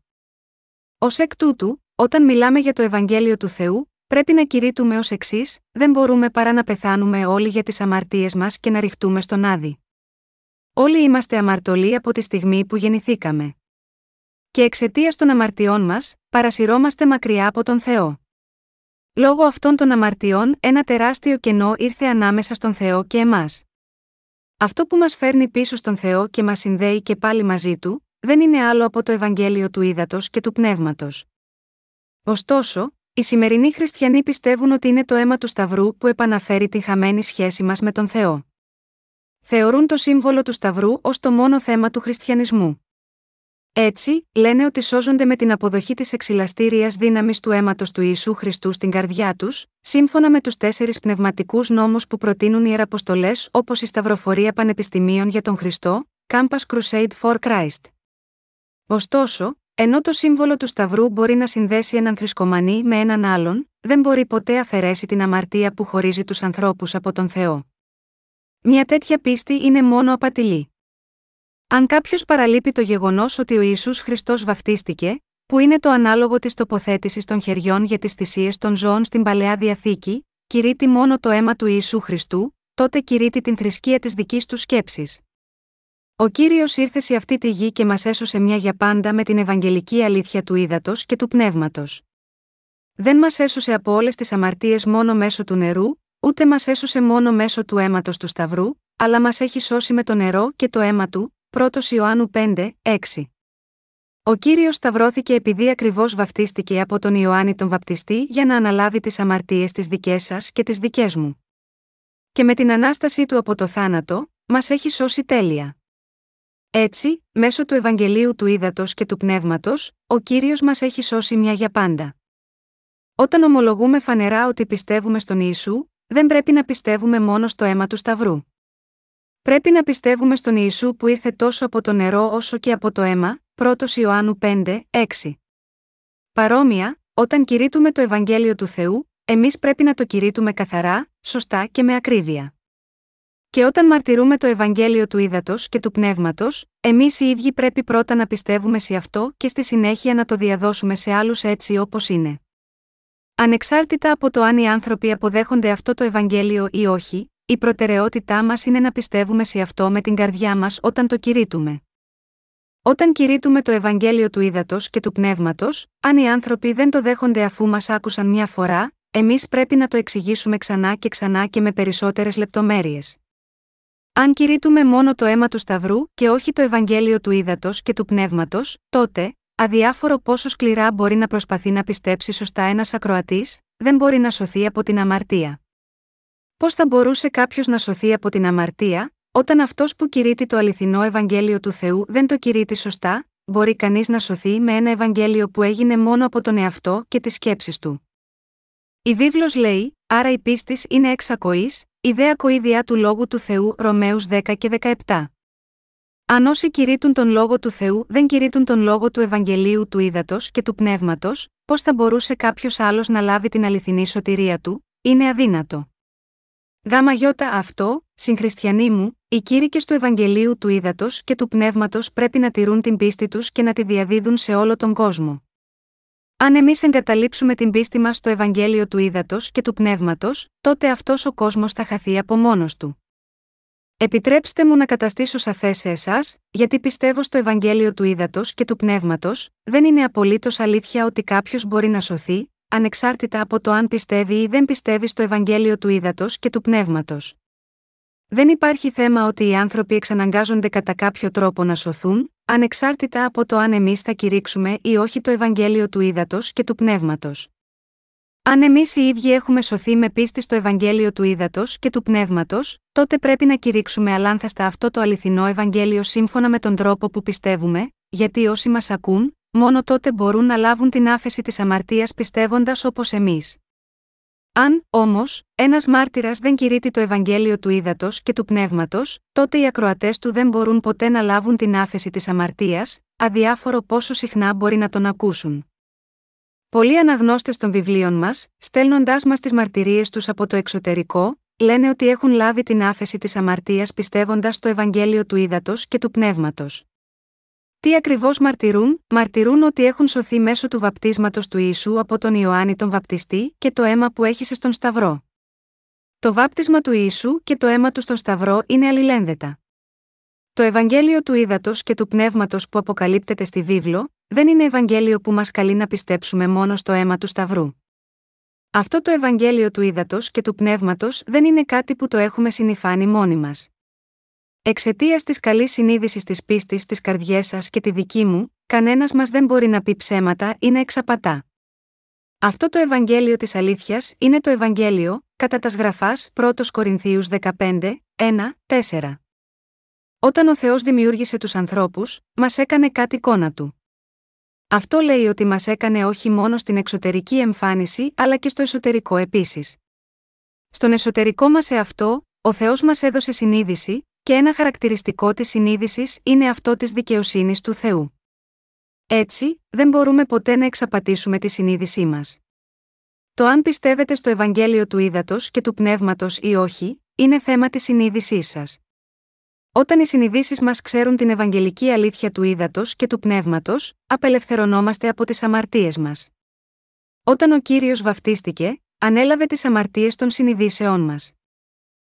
Ως εκ τούτου, όταν μιλάμε για το Ευαγγέλιο του Θεού, πρέπει να κηρύττουμε ως εξής: δεν μπορούμε παρά να πεθάνουμε όλοι για τις αμαρτίες μας και να ριχτούμε στον άδη. Όλοι είμαστε αμαρτωλοί από τη στιγμή που γεννηθήκαμε. Και εξαιτίας των αμαρτιών μας, παρασυρώμαστε μακριά από τον Θεό. Λόγω αυτών των αμαρτιών, ένα τεράστιο κενό ήρθε ανάμεσα στον Θεό και εμάς. Αυτό που μας φέρνει πίσω στον Θεό και μας συνδέει και πάλι μαζί Του, δεν είναι άλλο από το Ευαγγέλιο του ύδατος και του πνεύματος. Ωστόσο, οι σημερινοί χριστιανοί πιστεύουν ότι είναι το αίμα του Σταυρού που επαναφέρει την χαμένη σχέση μας με τον Θεό. Θεωρούν το σύμβολο του Σταυρού ως το μόνο θέμα του χριστιανισμού. Έτσι, λένε ότι σώζονται με την αποδοχή της εξηλαστήριας δύναμης του αίματος του Ιησού Χριστού στην καρδιά τους, σύμφωνα με τους τέσσερις πνευματικούς νόμους που προτείνουν οι Ιεραποστολές όπως η Σταυροφορία Πανεπιστημίων για τον Χριστό, Campus Crusade for Christ. Ωστόσο, ενώ το σύμβολο του Σταυρού μπορεί να συνδέσει έναν θρησκομανή με έναν άλλον, δεν μπορεί ποτέ αφαιρέσει την αμαρτία που χωρίζει τους ανθρώπους από τον Θεό. Μια τέτοια πίστη είναι μόνο απατηλή. Αν κάποιος παραλείπει το γεγονός ότι ο Ιησούς Χριστός βαφτίστηκε, που είναι το ανάλογο της τοποθέτησης των χεριών για τις θυσίες των ζώων στην Παλαιά Διαθήκη, κηρύττει μόνο το αίμα του Ιησού Χριστού, τότε κηρύττει την θρησκεία της δικής του σκέψης. Ο Κύριος ήρθε σε αυτή τη γη και μας έσωσε μια για πάντα με την ευαγγελική αλήθεια του ύδατος και του πνεύματος. Δεν μας έσωσε από όλες τις αμαρτίες μόνο μέσω του νερού, ούτε μας έσωσε μόνο μέσω του αίματος του Σταυρού, αλλά μας έχει σώσει με το νερό και το αίμα του. Πρώτη Ιωάννου πέντε έξι. Ο Κύριος σταυρώθηκε επειδή ακριβώς βαπτίστηκε από τον Ιωάννη τον Βαπτιστή για να αναλάβει τις αμαρτίες τις δικές σας και τις δικές μου. Και με την Ανάστασή Του από το θάνατο, μας έχει σώσει τέλεια. Έτσι, μέσω του Ευαγγελίου του ύδατος και του πνεύματος, ο Κύριος μας έχει σώσει μια για πάντα. Όταν ομολογούμε φανερά ότι πιστεύουμε στον Ιησού, δεν πρέπει να πιστεύουμε μόνο στο αίμα του Σταυρού. Πρέπει να πιστεύουμε στον Ιησού που ήρθε τόσο από το νερό όσο και από το αίμα, Πρώτη Ιωάννου πέντε έξι. Παρόμοια, όταν κηρύττουμε το Ευαγγέλιο του Θεού, εμείς πρέπει να το κηρύττουμε καθαρά, σωστά και με ακρίβεια. Και όταν μαρτυρούμε το Ευαγγέλιο του ύδατος και του πνεύματος, εμείς οι ίδιοι πρέπει πρώτα να πιστεύουμε σε αυτό και στη συνέχεια να το διαδώσουμε σε άλλους έτσι όπως είναι. Ανεξάρτητα από το αν οι άνθρωποι αποδέχονται αυτό το Ευαγγέλιο ή όχι, η προτεραιότητά μας είναι να πιστεύουμε σε αυτό με την καρδιά μας όταν το κηρύττουμε. Όταν κηρύττουμε το Ευαγγέλιο του ύδατος και του πνεύματος, αν οι άνθρωποι δεν το δέχονται αφού μας άκουσαν μια φορά, εμείς πρέπει να το εξηγήσουμε ξανά και ξανά και με περισσότερες λεπτομέρειες. Αν κηρύττουμε μόνο το αίμα του Σταυρού και όχι το Ευαγγέλιο του ύδατος και του πνεύματος, τότε, αδιάφορο πόσο σκληρά μπορεί να προσπαθεί να πιστέψει σωστά ένας ακροατής, δεν μπορεί να σωθεί από την αμαρτία. Πώς θα μπορούσε κάποιος να σωθεί από την αμαρτία, όταν αυτός που κηρύττει το αληθινό Ευαγγέλιο του Θεού δεν το κηρύττει σωστά? Μπορεί κανείς να σωθεί με ένα Ευαγγέλιο που έγινε μόνο από τον εαυτό και τις σκέψεις του? Η βίβλος λέει, άρα η πίστης είναι εξ ακοής, η δε ακοή διά του Λόγου του Θεού, Ρωμαίους δέκα και δεκαεπτά. Αν όσοι κηρύττουν τον Λόγο του Θεού δεν κηρύττουν τον Λόγο του Ευαγγελίου του ύδατος και του πνεύματος, πώς θα μπορούσε κάποιος άλλος να λάβει την αληθινή σωτηρία του? Είναι αδύνατο. Γάμα γιώτα αυτό, συγχριστιανοί μου, οι κήρυκες του Ευαγγελίου του ύδατος και του πνεύματος πρέπει να τηρούν την πίστη τους και να τη διαδίδουν σε όλο τον κόσμο. Αν εμείς εγκαταλείψουμε την πίστη μας στο Ευαγγέλιο του ύδατος και του πνεύματος, τότε αυτός ο κόσμος θα χαθεί από μόνος του. Επιτρέψτε μου να καταστήσω σαφές σε εσάς, γιατί πιστεύω στο Ευαγγέλιο του ύδατος και του πνεύματος, δεν είναι απολύτως αλήθεια ότι κάποιος μπορεί να σωθεί, ανεξάρτητα από το αν πιστεύει ή δεν πιστεύει στο Ευαγγέλιο του ύδατος και του πνεύματος. Δεν υπάρχει θέμα ότι οι άνθρωποι εξαναγκάζονται κατά κάποιο τρόπο να σωθούν, ανεξάρτητα από το αν εμείς θα κηρύξουμε ή όχι το Ευαγγέλιο του ύδατος και του πνεύματος. Αν εμείς οι ίδιοι έχουμε σωθεί με πίστη στο Ευαγγέλιο του ύδατος και του πνεύματος, τότε πρέπει να κηρύξουμε αλάνθαστα αυτό το αληθινό Ευαγγέλιο σύμφωνα με τον τρόπο που πιστεύουμε, γιατί όσοι μας ακούν, μόνο τότε μπορούν να λάβουν την άφεση της αμαρτίας πιστεύοντας όπως εμείς. Αν, όμως, ένας μάρτυρας δεν κηρύττει το Ευαγγέλιο του ύδατος και του πνεύματος, τότε οι ακροατές του δεν μπορούν ποτέ να λάβουν την άφεση της αμαρτίας, αδιάφορο πόσο συχνά μπορεί να τον ακούσουν. Πολλοί αναγνώστες των βιβλίων μας, στέλνοντάς μας τις μαρτυρίες τους από το εξωτερικό, λένε ότι έχουν λάβει την άφεση της αμαρτίας πιστεύοντας το Ευαγγέλιο του ύδατος και του πνεύματος. Τι ακριβώς μαρτυρούν? Μαρτυρούν ότι έχουν σωθεί μέσω του βαπτίσματος του Ιησού από τον Ιωάννη τον Βαπτιστή και το αίμα που έχυσε στον Σταυρό. Το βάπτισμα του Ιησού και το αίμα του στον Σταυρό είναι αλληλένδετα. Το Ευαγγέλιο του ύδατος και του πνεύματος που αποκαλύπτεται στη βίβλο, δεν είναι Ευαγγέλιο που μας καλεί να πιστέψουμε μόνο στο αίμα του Σταυρού. Αυτό το Ευαγγέλιο του ύδατος και του πνεύματος δεν είναι κάτι που το έχουμε συνηθίσει μόνοι μας. Εξαιτίας της καλής συνείδησης της πίστης στις καρδιές σας και τη δική μου, κανένας μας δεν μπορεί να πει ψέματα ή να εξαπατά. Αυτό το Ευαγγέλιο της αλήθειας είναι το Ευαγγέλιο, κατά τας γραφάς Πρώτος Κορινθίους δεκαπέντε, ένα, τέσσερα. Όταν ο Θεός δημιούργησε τους ανθρώπους, μας έκανε κάτι εικόνα του. Αυτό λέει ότι μας έκανε όχι μόνο στην εξωτερική εμφάνιση αλλά και στο εσωτερικό επίσης. Στον εσωτερικό μας εαυτό, ο Θεός μας έδωσε συνείδηση, και ένα χαρακτηριστικό της συνείδησης είναι αυτό της δικαιοσύνης του Θεού. Έτσι, δεν μπορούμε ποτέ να εξαπατήσουμε τη συνείδησή μας. Το αν πιστεύετε στο Ευαγγέλιο του ύδατος και του πνεύματος ή όχι, είναι θέμα της συνείδησής σας. Όταν οι συνειδήσεις μας ξέρουν την Ευαγγελική αλήθεια του ύδατος και του πνεύματος, απελευθερωνόμαστε από τις αμαρτίες μας. Όταν ο Κύριος βαφτίστηκε, ανέλαβε τις αμαρτίες των συνειδήσεών μας.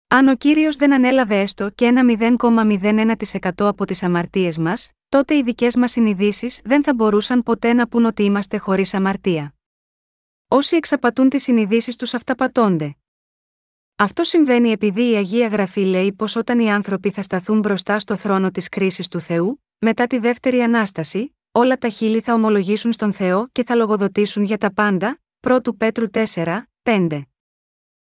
Αν ο Κύριος δεν ανέλαβε έστω και ένα μηδέν κόμμα μηδέν ένα τοις εκατό από τις αμαρτίες μας, τότε οι δικές μας συνειδήσεις δεν θα μπορούσαν ποτέ να πούν ότι είμαστε χωρίς αμαρτία. Όσοι εξαπατούν τις συνειδήσεις τους αυταπατώνται. Αυτό συμβαίνει επειδή η Αγία Γραφή λέει πως όταν οι άνθρωποι θα σταθούν μπροστά στο θρόνο της κρίσης του Θεού, μετά τη δεύτερη Ανάσταση, όλα τα χείλη θα ομολογήσουν στον Θεό και θα λογοδοτήσουν για τα πάντα, Πρώτη Πέτρου τέσσερα, πέντε.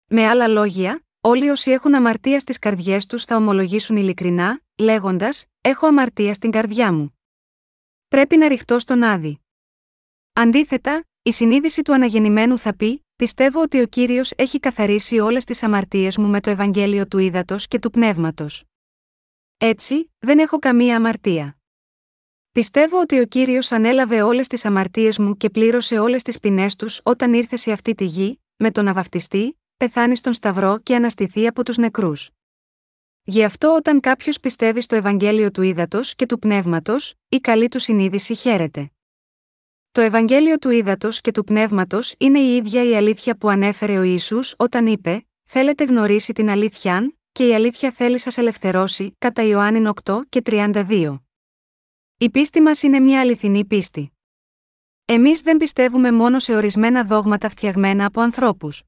Με άλλα λόγια, όλοι όσοι έχουν αμαρτία στις καρδιές τους θα ομολογήσουν ειλικρινά, λέγοντας «Έχω αμαρτία στην καρδιά μου. Πρέπει να ρηχτώ στον άδη». Αντίθετα, η συνείδηση του αναγεννημένου θα πει «Πιστεύω ότι ο Κύριος έχει καθαρίσει όλες τις αμαρτίες μου με το Ευαγγέλιο του ύδατος και του πνεύματος. Έτσι, δεν έχω καμία αμαρτία. Πιστεύω ότι ο Κύριος ανέλαβε όλες τις αμαρτίες μου και πλήρωσε όλες τις ποινές τους όταν ήρθε σε αυτή τη γη, με το να βαφτιστεί, πεθάνει στον Σταυρό και αναστηθεί από τους νεκρούς. Γι' αυτό όταν κάποιος πιστεύει στο Ευαγγέλιο του ύδατος και του πνεύματος, η καλή του συνείδηση χαίρεται. Το Ευαγγέλιο του ύδατος και του πνεύματος είναι η ίδια η αλήθεια που ανέφερε ο Ιησούς όταν είπε «Θέλετε γνωρίσει την αλήθειαν και η αλήθεια θέλει σας ελευθερώσει» κατά Ιωάννη οκτώ και τριάντα δύο. Η πίστη μας είναι μια αληθινή πίστη. Εμείς δεν πιστεύουμε μόνο σε ορισμένα δόγματα φτιαγμένα από ανθρώπους.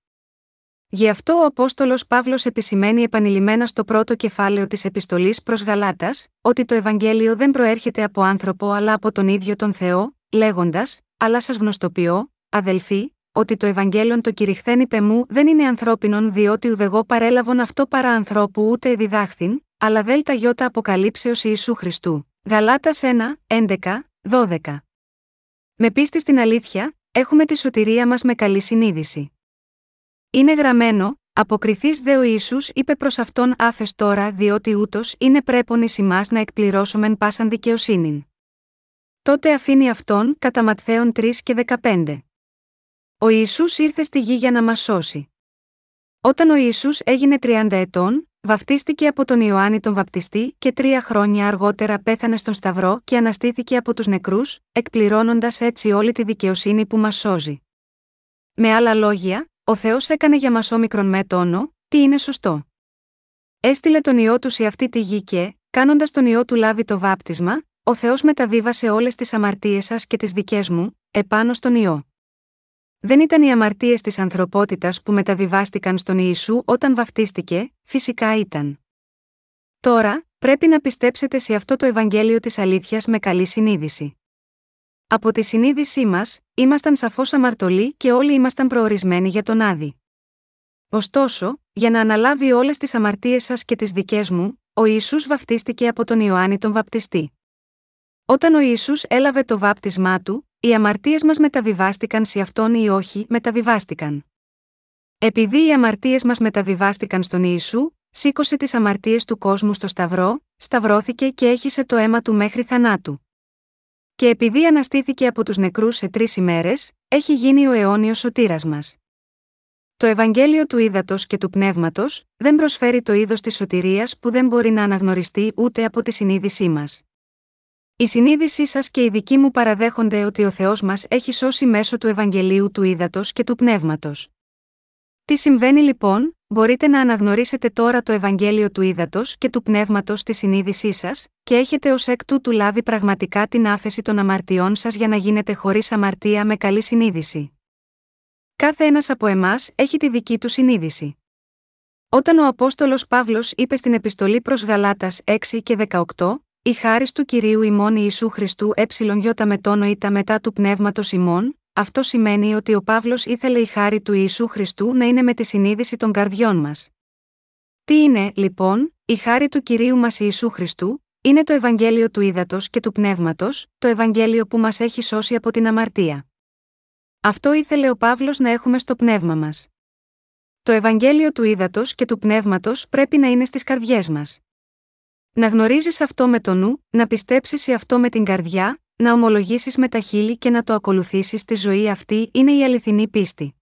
Γι' αυτό ο Απόστολος Παύλος επισημαίνει επανειλημμένα στο πρώτο κεφάλαιο της Επιστολής προς Γαλάτας ότι το Ευαγγέλιο δεν προέρχεται από άνθρωπο αλλά από τον ίδιο τον Θεό, λέγοντας «Αλλά σας γνωστοποιώ, αδελφοί, ότι το Ευαγγέλιο το κηρυχθέν υπε μου δεν είναι ανθρώπινον διότι ουδεγό παρέλαβον αυτό παρά ανθρώπου ούτε διδάχθην, αλλά δέλτα γιώτα αποκαλύψεως Ιησού Χριστού». Γαλάτας ένα, έντεκα, δώδεκα. Με πίστη στην αλήθεια, έχουμε τη σωτηρία μας με καλή συνείδηση. Είναι γραμμένο, αποκριθείς δε ο Ιησούς είπε προς αυτόν άφες τώρα διότι ούτως είναι πρέπον εις ημάς να εκπληρώσομεν πάσαν δικαιοσύνην. Τότε αφήνει αυτόν κατά Ματθαίον τρία και δεκαπέντε. Ο Ιησούς ήρθε στη γη για να μας σώσει. Όταν ο Ιησούς έγινε τριάντα ετών, βαπτίστηκε από τον Ιωάννη τον Βαπτιστή και τρία χρόνια αργότερα πέθανε στον Σταυρό και αναστήθηκε από τους νεκρούς, εκπληρώνοντας έτσι όλη τη δικαιοσύνη που μας σώζει. Με άλλα λόγια, ο Θεός έκανε για μας όμικρον με τόνο, τι είναι σωστό. Έστειλε τον Υιό του σε αυτή τη γη και, κάνοντας τον Υιό του λάβει το βάπτισμα, ο Θεός μεταβίβασε όλες τις αμαρτίες σας και τις δικές μου, επάνω στον Υιό. Δεν ήταν οι αμαρτίες της ανθρωπότητας που μεταβιβάστηκαν στον Ιησού όταν βαπτίστηκε, φυσικά ήταν. Τώρα, πρέπει να πιστέψετε σε αυτό το Ευαγγέλιο της αλήθειας με καλή συνείδηση. Από τη συνείδησή μας, ήμασταν σαφώς αμαρτωλοί και όλοι ήμασταν προορισμένοι για τον Άδη. Ωστόσο, για να αναλάβει όλες τις αμαρτίες σας και τις δικές μου, ο Ιησούς βαπτίστηκε από τον Ιωάννη τον Βαπτιστή. Όταν ο Ιησούς έλαβε το βάπτισμά του, οι αμαρτίες μας μεταβιβάστηκαν σε αυτόν ή όχι μεταβιβάστηκαν. Επειδή οι αμαρτίες μας μεταβιβάστηκαν στον Ιησού, σήκωσε τις αμαρτίες του κόσμου στο Σταυρό, σταυρώθηκε και έχισε το αίμα του μέχρι θανάτου. Και επειδή αναστήθηκε από τους νεκρούς σε τρεις ημέρες, έχει γίνει ο αιώνιος σωτήρας μας. Το Ευαγγέλιο του ύδατος και του πνεύματος δεν προσφέρει το είδος της σωτηρίας που δεν μπορεί να αναγνωριστεί ούτε από τη συνείδησή μας. Η συνείδησή σας και οι δικοί μου παραδέχονται ότι ο Θεός μας έχει σώσει μέσω του Ευαγγελίου του ύδατος και του πνεύματος. Τι συμβαίνει λοιπόν? Μπορείτε να αναγνωρίσετε τώρα το Ευαγγέλιο του ύδατος και του πνεύματος στη συνείδησή σας και έχετε ως εκ τούτου λάβει πραγματικά την άφεση των αμαρτιών σας για να γίνετε χωρίς αμαρτία με καλή συνείδηση. Κάθε ένας από εμάς έχει τη δική του συνείδηση. Όταν ο Απόστολος Παύλος είπε στην επιστολή προς Γαλάτας έξι και δεκαοκτώ, «Η χάρις του Κυρίου ημών Ιησού Χριστού εψιλονιώτα με τόνο ήτα μετά του πνεύματος ημών», αυτό σημαίνει ότι ο Παύλος ήθελε η χάρη του Ιησού Χριστού να είναι με τη συνείδηση των καρδιών μας. Τι είναι, λοιπόν, η χάρη του Κυρίου μας Ιησού Χριστού? Είναι το Ευαγγέλιο του ύδατος και του πνεύματος, το Ευαγγέλιο που μας έχει σώσει από την αμαρτία. Αυτό ήθελε ο Παύλος να έχουμε στο πνεύμα μας. Το Ευαγγέλιο του ύδατος και του πνεύματος πρέπει να είναι στις καρδιές μας. Να γνωρίζεις αυτό με το νου, να πιστέψεις σε αυτό με την καρδιά, να ομολογήσεις με τα χείλη και να το ακολουθήσεις στη ζωή αυτή είναι η αληθινή πίστη.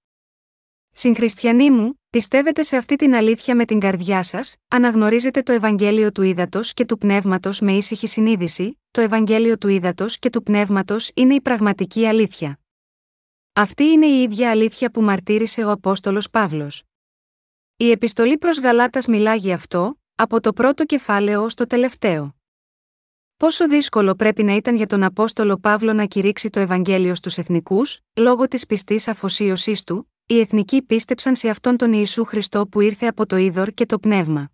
Συγχριστιανοί μου, πιστεύετε σε αυτή την αλήθεια με την καρδιά σας, αναγνωρίζετε το Ευαγγέλιο του ύδατος και του πνεύματος με ήσυχη συνείδηση, το Ευαγγέλιο του ύδατος και του πνεύματος είναι η πραγματική αλήθεια. Αυτή είναι η ίδια αλήθεια που μαρτύρησε ο Απόστολος Παύλος. Η επιστολή προς Γαλάτας μιλά για αυτό, από το πρώτο κεφάλαιο ως το τελευταίο. Πόσο δύσκολο πρέπει να ήταν για τον Απόστολο Παύλο να κηρύξει το Ευαγγέλιο στους εθνικούς, λόγω της πιστής αφοσίωσής του, οι εθνικοί πίστεψαν σε αυτόν τον Ιησού Χριστό που ήρθε από το είδωρ και το πνεύμα.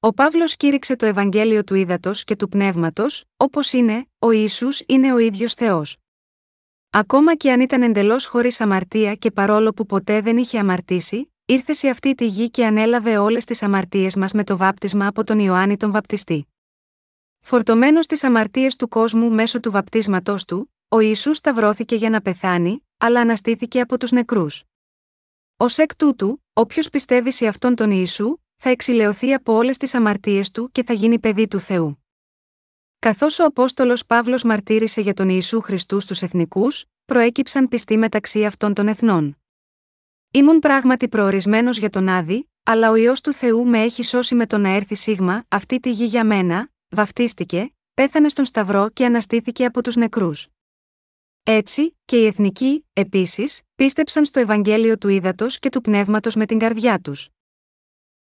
Ο Παύλος κήρυξε το Ευαγγέλιο του ύδατος και του πνεύματος, όπως είναι, ο Ιησούς είναι ο ίδιος Θεός. Ακόμα και αν ήταν εντελώς χωρίς αμαρτία και παρόλο που ποτέ δεν είχε αμαρτήσει, ήρθε σε αυτή τη γη και ανέλαβε όλες τις αμαρτίες μας με το βάπτισμα από τον Ιωάννη τον Βαπτιστή. Φορτωμένος στις αμαρτίες του κόσμου μέσω του βαπτίσματός του, ο Ιησούς σταυρώθηκε για να πεθάνει, αλλά αναστήθηκε από τους νεκρούς. Ως εκ τούτου, όποιος πιστεύει σε αυτόν τον Ιησού, θα εξηλαιωθεί από όλες τις αμαρτίες του και θα γίνει παιδί του Θεού. Καθώς ο Απόστολος Παύλος μαρτύρησε για τον Ιησού Χριστού στους εθνικούς, προέκυψαν πιστοί μεταξύ αυτών των εθνών. Ήμουν πράγματι προορισμένος για τον Άδη, αλλά ο Υιός του Θεού με έχει σώσει με το να έρθει σίγμα αυτή τη γη για μένα, βαφτίστηκε, πέθανε στον Σταυρό και αναστήθηκε από τους νεκρούς. Έτσι, και οι εθνικοί, επίσης, πίστεψαν στο Ευαγγέλιο του ύδατος και του πνεύματος με την καρδιά τους.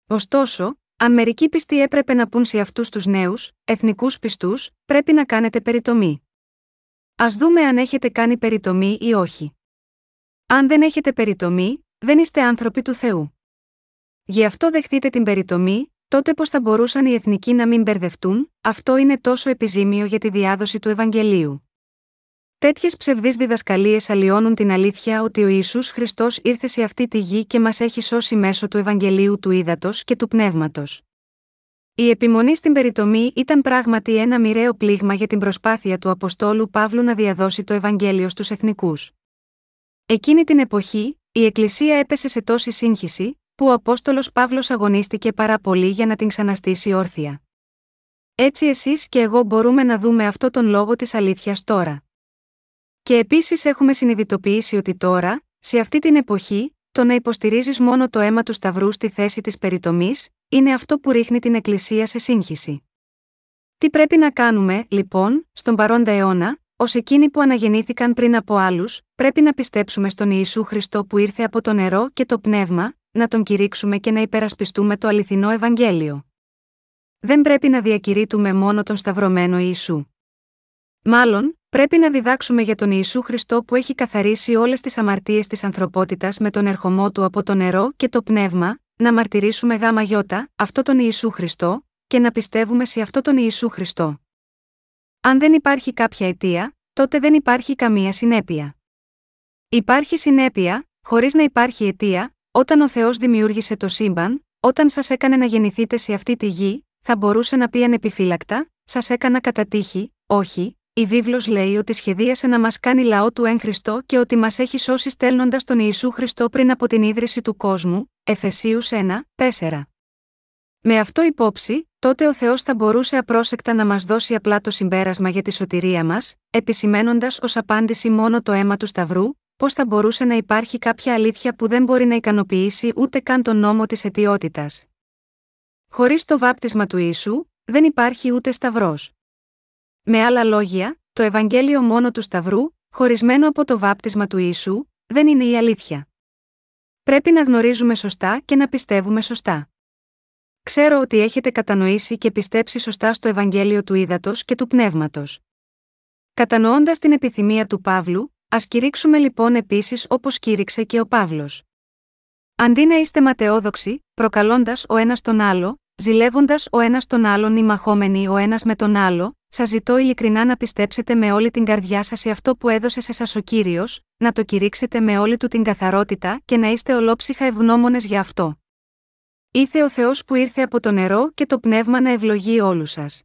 Ωστόσο, αν μερικοί πιστοί έπρεπε να πούν σε αυτούς τους νέους, εθνικούς πιστούς, πρέπει να κάνετε περιτομή. Ας δούμε αν έχετε κάνει περιτομή ή όχι. Αν δεν έχετε περιτομή, δεν είστε άνθρωποι του Θεού. Γι' αυτό δεχτείτε την περιτομή, τότε πώς θα μπορούσαν οι εθνικοί να μην μπερδευτούν, αυτό είναι τόσο επιζήμιο για τη διάδοση του Ευαγγελίου. Τέτοιες ψευδείς διδασκαλίες αλλοιώνουν την αλήθεια ότι ο Ιησούς Χριστός ήρθε σε αυτή τη γη και μας έχει σώσει μέσω του Ευαγγελίου του ύδατος και του πνεύματος. Η επιμονή στην περιτομή ήταν πράγματι ένα μοιραίο πλήγμα για την προσπάθεια του Αποστόλου Παύλου να διαδώσει το Ευαγγέλιο στους εθνικούς. Εκείνη την εποχή, η Εκκλησία έπεσε σε τόση σύγχυση, που ο Απόστολος Παύλος αγωνίστηκε πάρα πολύ για να την ξαναστήσει όρθια. Έτσι εσείς και εγώ μπορούμε να δούμε αυτό τον λόγο της αλήθειας τώρα. Και επίσης έχουμε συνειδητοποιήσει ότι τώρα, σε αυτή την εποχή, το να υποστηρίζεις μόνο το αίμα του Σταυρού στη θέση της περιτομής, είναι αυτό που ρίχνει την Εκκλησία σε σύγχυση. Τι πρέπει να κάνουμε, λοιπόν, στον παρόντα αιώνα, ως εκείνοι που αναγεννήθηκαν πριν από άλλους, πρέπει να πιστέψουμε στον Ιησού Χριστό που ήρθε από το νερό και το πνεύμα, να τον κηρύξουμε και να υπερασπιστούμε το αληθινό Ευαγγέλιο. Δεν πρέπει να διακηρύττουμε μόνο τον σταυρωμένο Ιησού. Μάλλον, πρέπει να διδάξουμε για τον Ιησού Χριστό που έχει καθαρίσει όλες τις αμαρτίες της ανθρωπότητας με τον ερχομό του από το νερό και το πνεύμα, να μαρτυρήσουμε γάμα γιώτα, αυτό τον Ιησού Χριστό, και να πιστεύουμε σε αυτό τον Ιησού Χριστό. Αν δεν υπάρχει κάποια αιτία, τότε δεν υπάρχει καμία συνέπεια. Υπάρχει συνέπεια, χωρίς να υπάρχει αιτία, όταν ο Θεός δημιούργησε το σύμπαν, όταν σας έκανε να γεννηθείτε σε αυτή τη γη, θα μπορούσε να πει ανεπιφύλακτα, σας έκανα κατά τύχη, όχι. Η βίβλος λέει ότι σχεδίασε να μας κάνει λαό του εν Χριστώ και ότι μας έχει σώσει στέλνοντας τον Ιησού Χριστό πριν από την ίδρυση του κόσμου, Εφεσίους ένα, τέσσερα. Με αυτό υπόψη, τότε ο Θεός θα μπορούσε απρόσεκτα να μας δώσει απλά το συμπέρασμα για τη σωτηρία μας, επισημαίνοντας ως απάντηση μόνο το αίμα του Σταυρού, πώς θα μπορούσε να υπάρχει κάποια αλήθεια που δεν μπορεί να ικανοποιήσει ούτε καν τον νόμο της αιτιότητας. Χωρίς το βάπτισμα του Ιησού, δεν υπάρχει ούτε Σταυρός. Με άλλα λόγια, το Ευαγγέλιο μόνο του Σταυρού, χωρισμένο από το βάπτισμα του Ιησού, δεν είναι η αλήθεια. Πρέπει να γνωρίζουμε σωστά και να πιστεύουμε σωστά. Ξέρω ότι έχετε κατανοήσει και πιστέψει σωστά στο Ευαγγέλιο του ύδατος και του πνεύματος. Κατανοώντας την επιθυμία του Παύλου, ας κηρύξουμε λοιπόν επίσης όπως κήρυξε και ο Παύλος. Αντί να είστε ματαιόδοξοι, προκαλώντας ο ένας τον άλλο, ζηλεύοντας ο ένας τον άλλον ή μαχόμενοι ο ένας με τον άλλο, σας ζητώ ειλικρινά να πιστέψετε με όλη την καρδιά σας σε αυτό που έδωσε σε σας ο Κύριος, να το κηρύξετε με όλη του την καθαρότητα και να είστε ολόψυχα ευγνώμονες για αυτό. Ήθε ο Θεός που ήρθε από το νερό και το πνεύμα να ευλογεί όλους σας.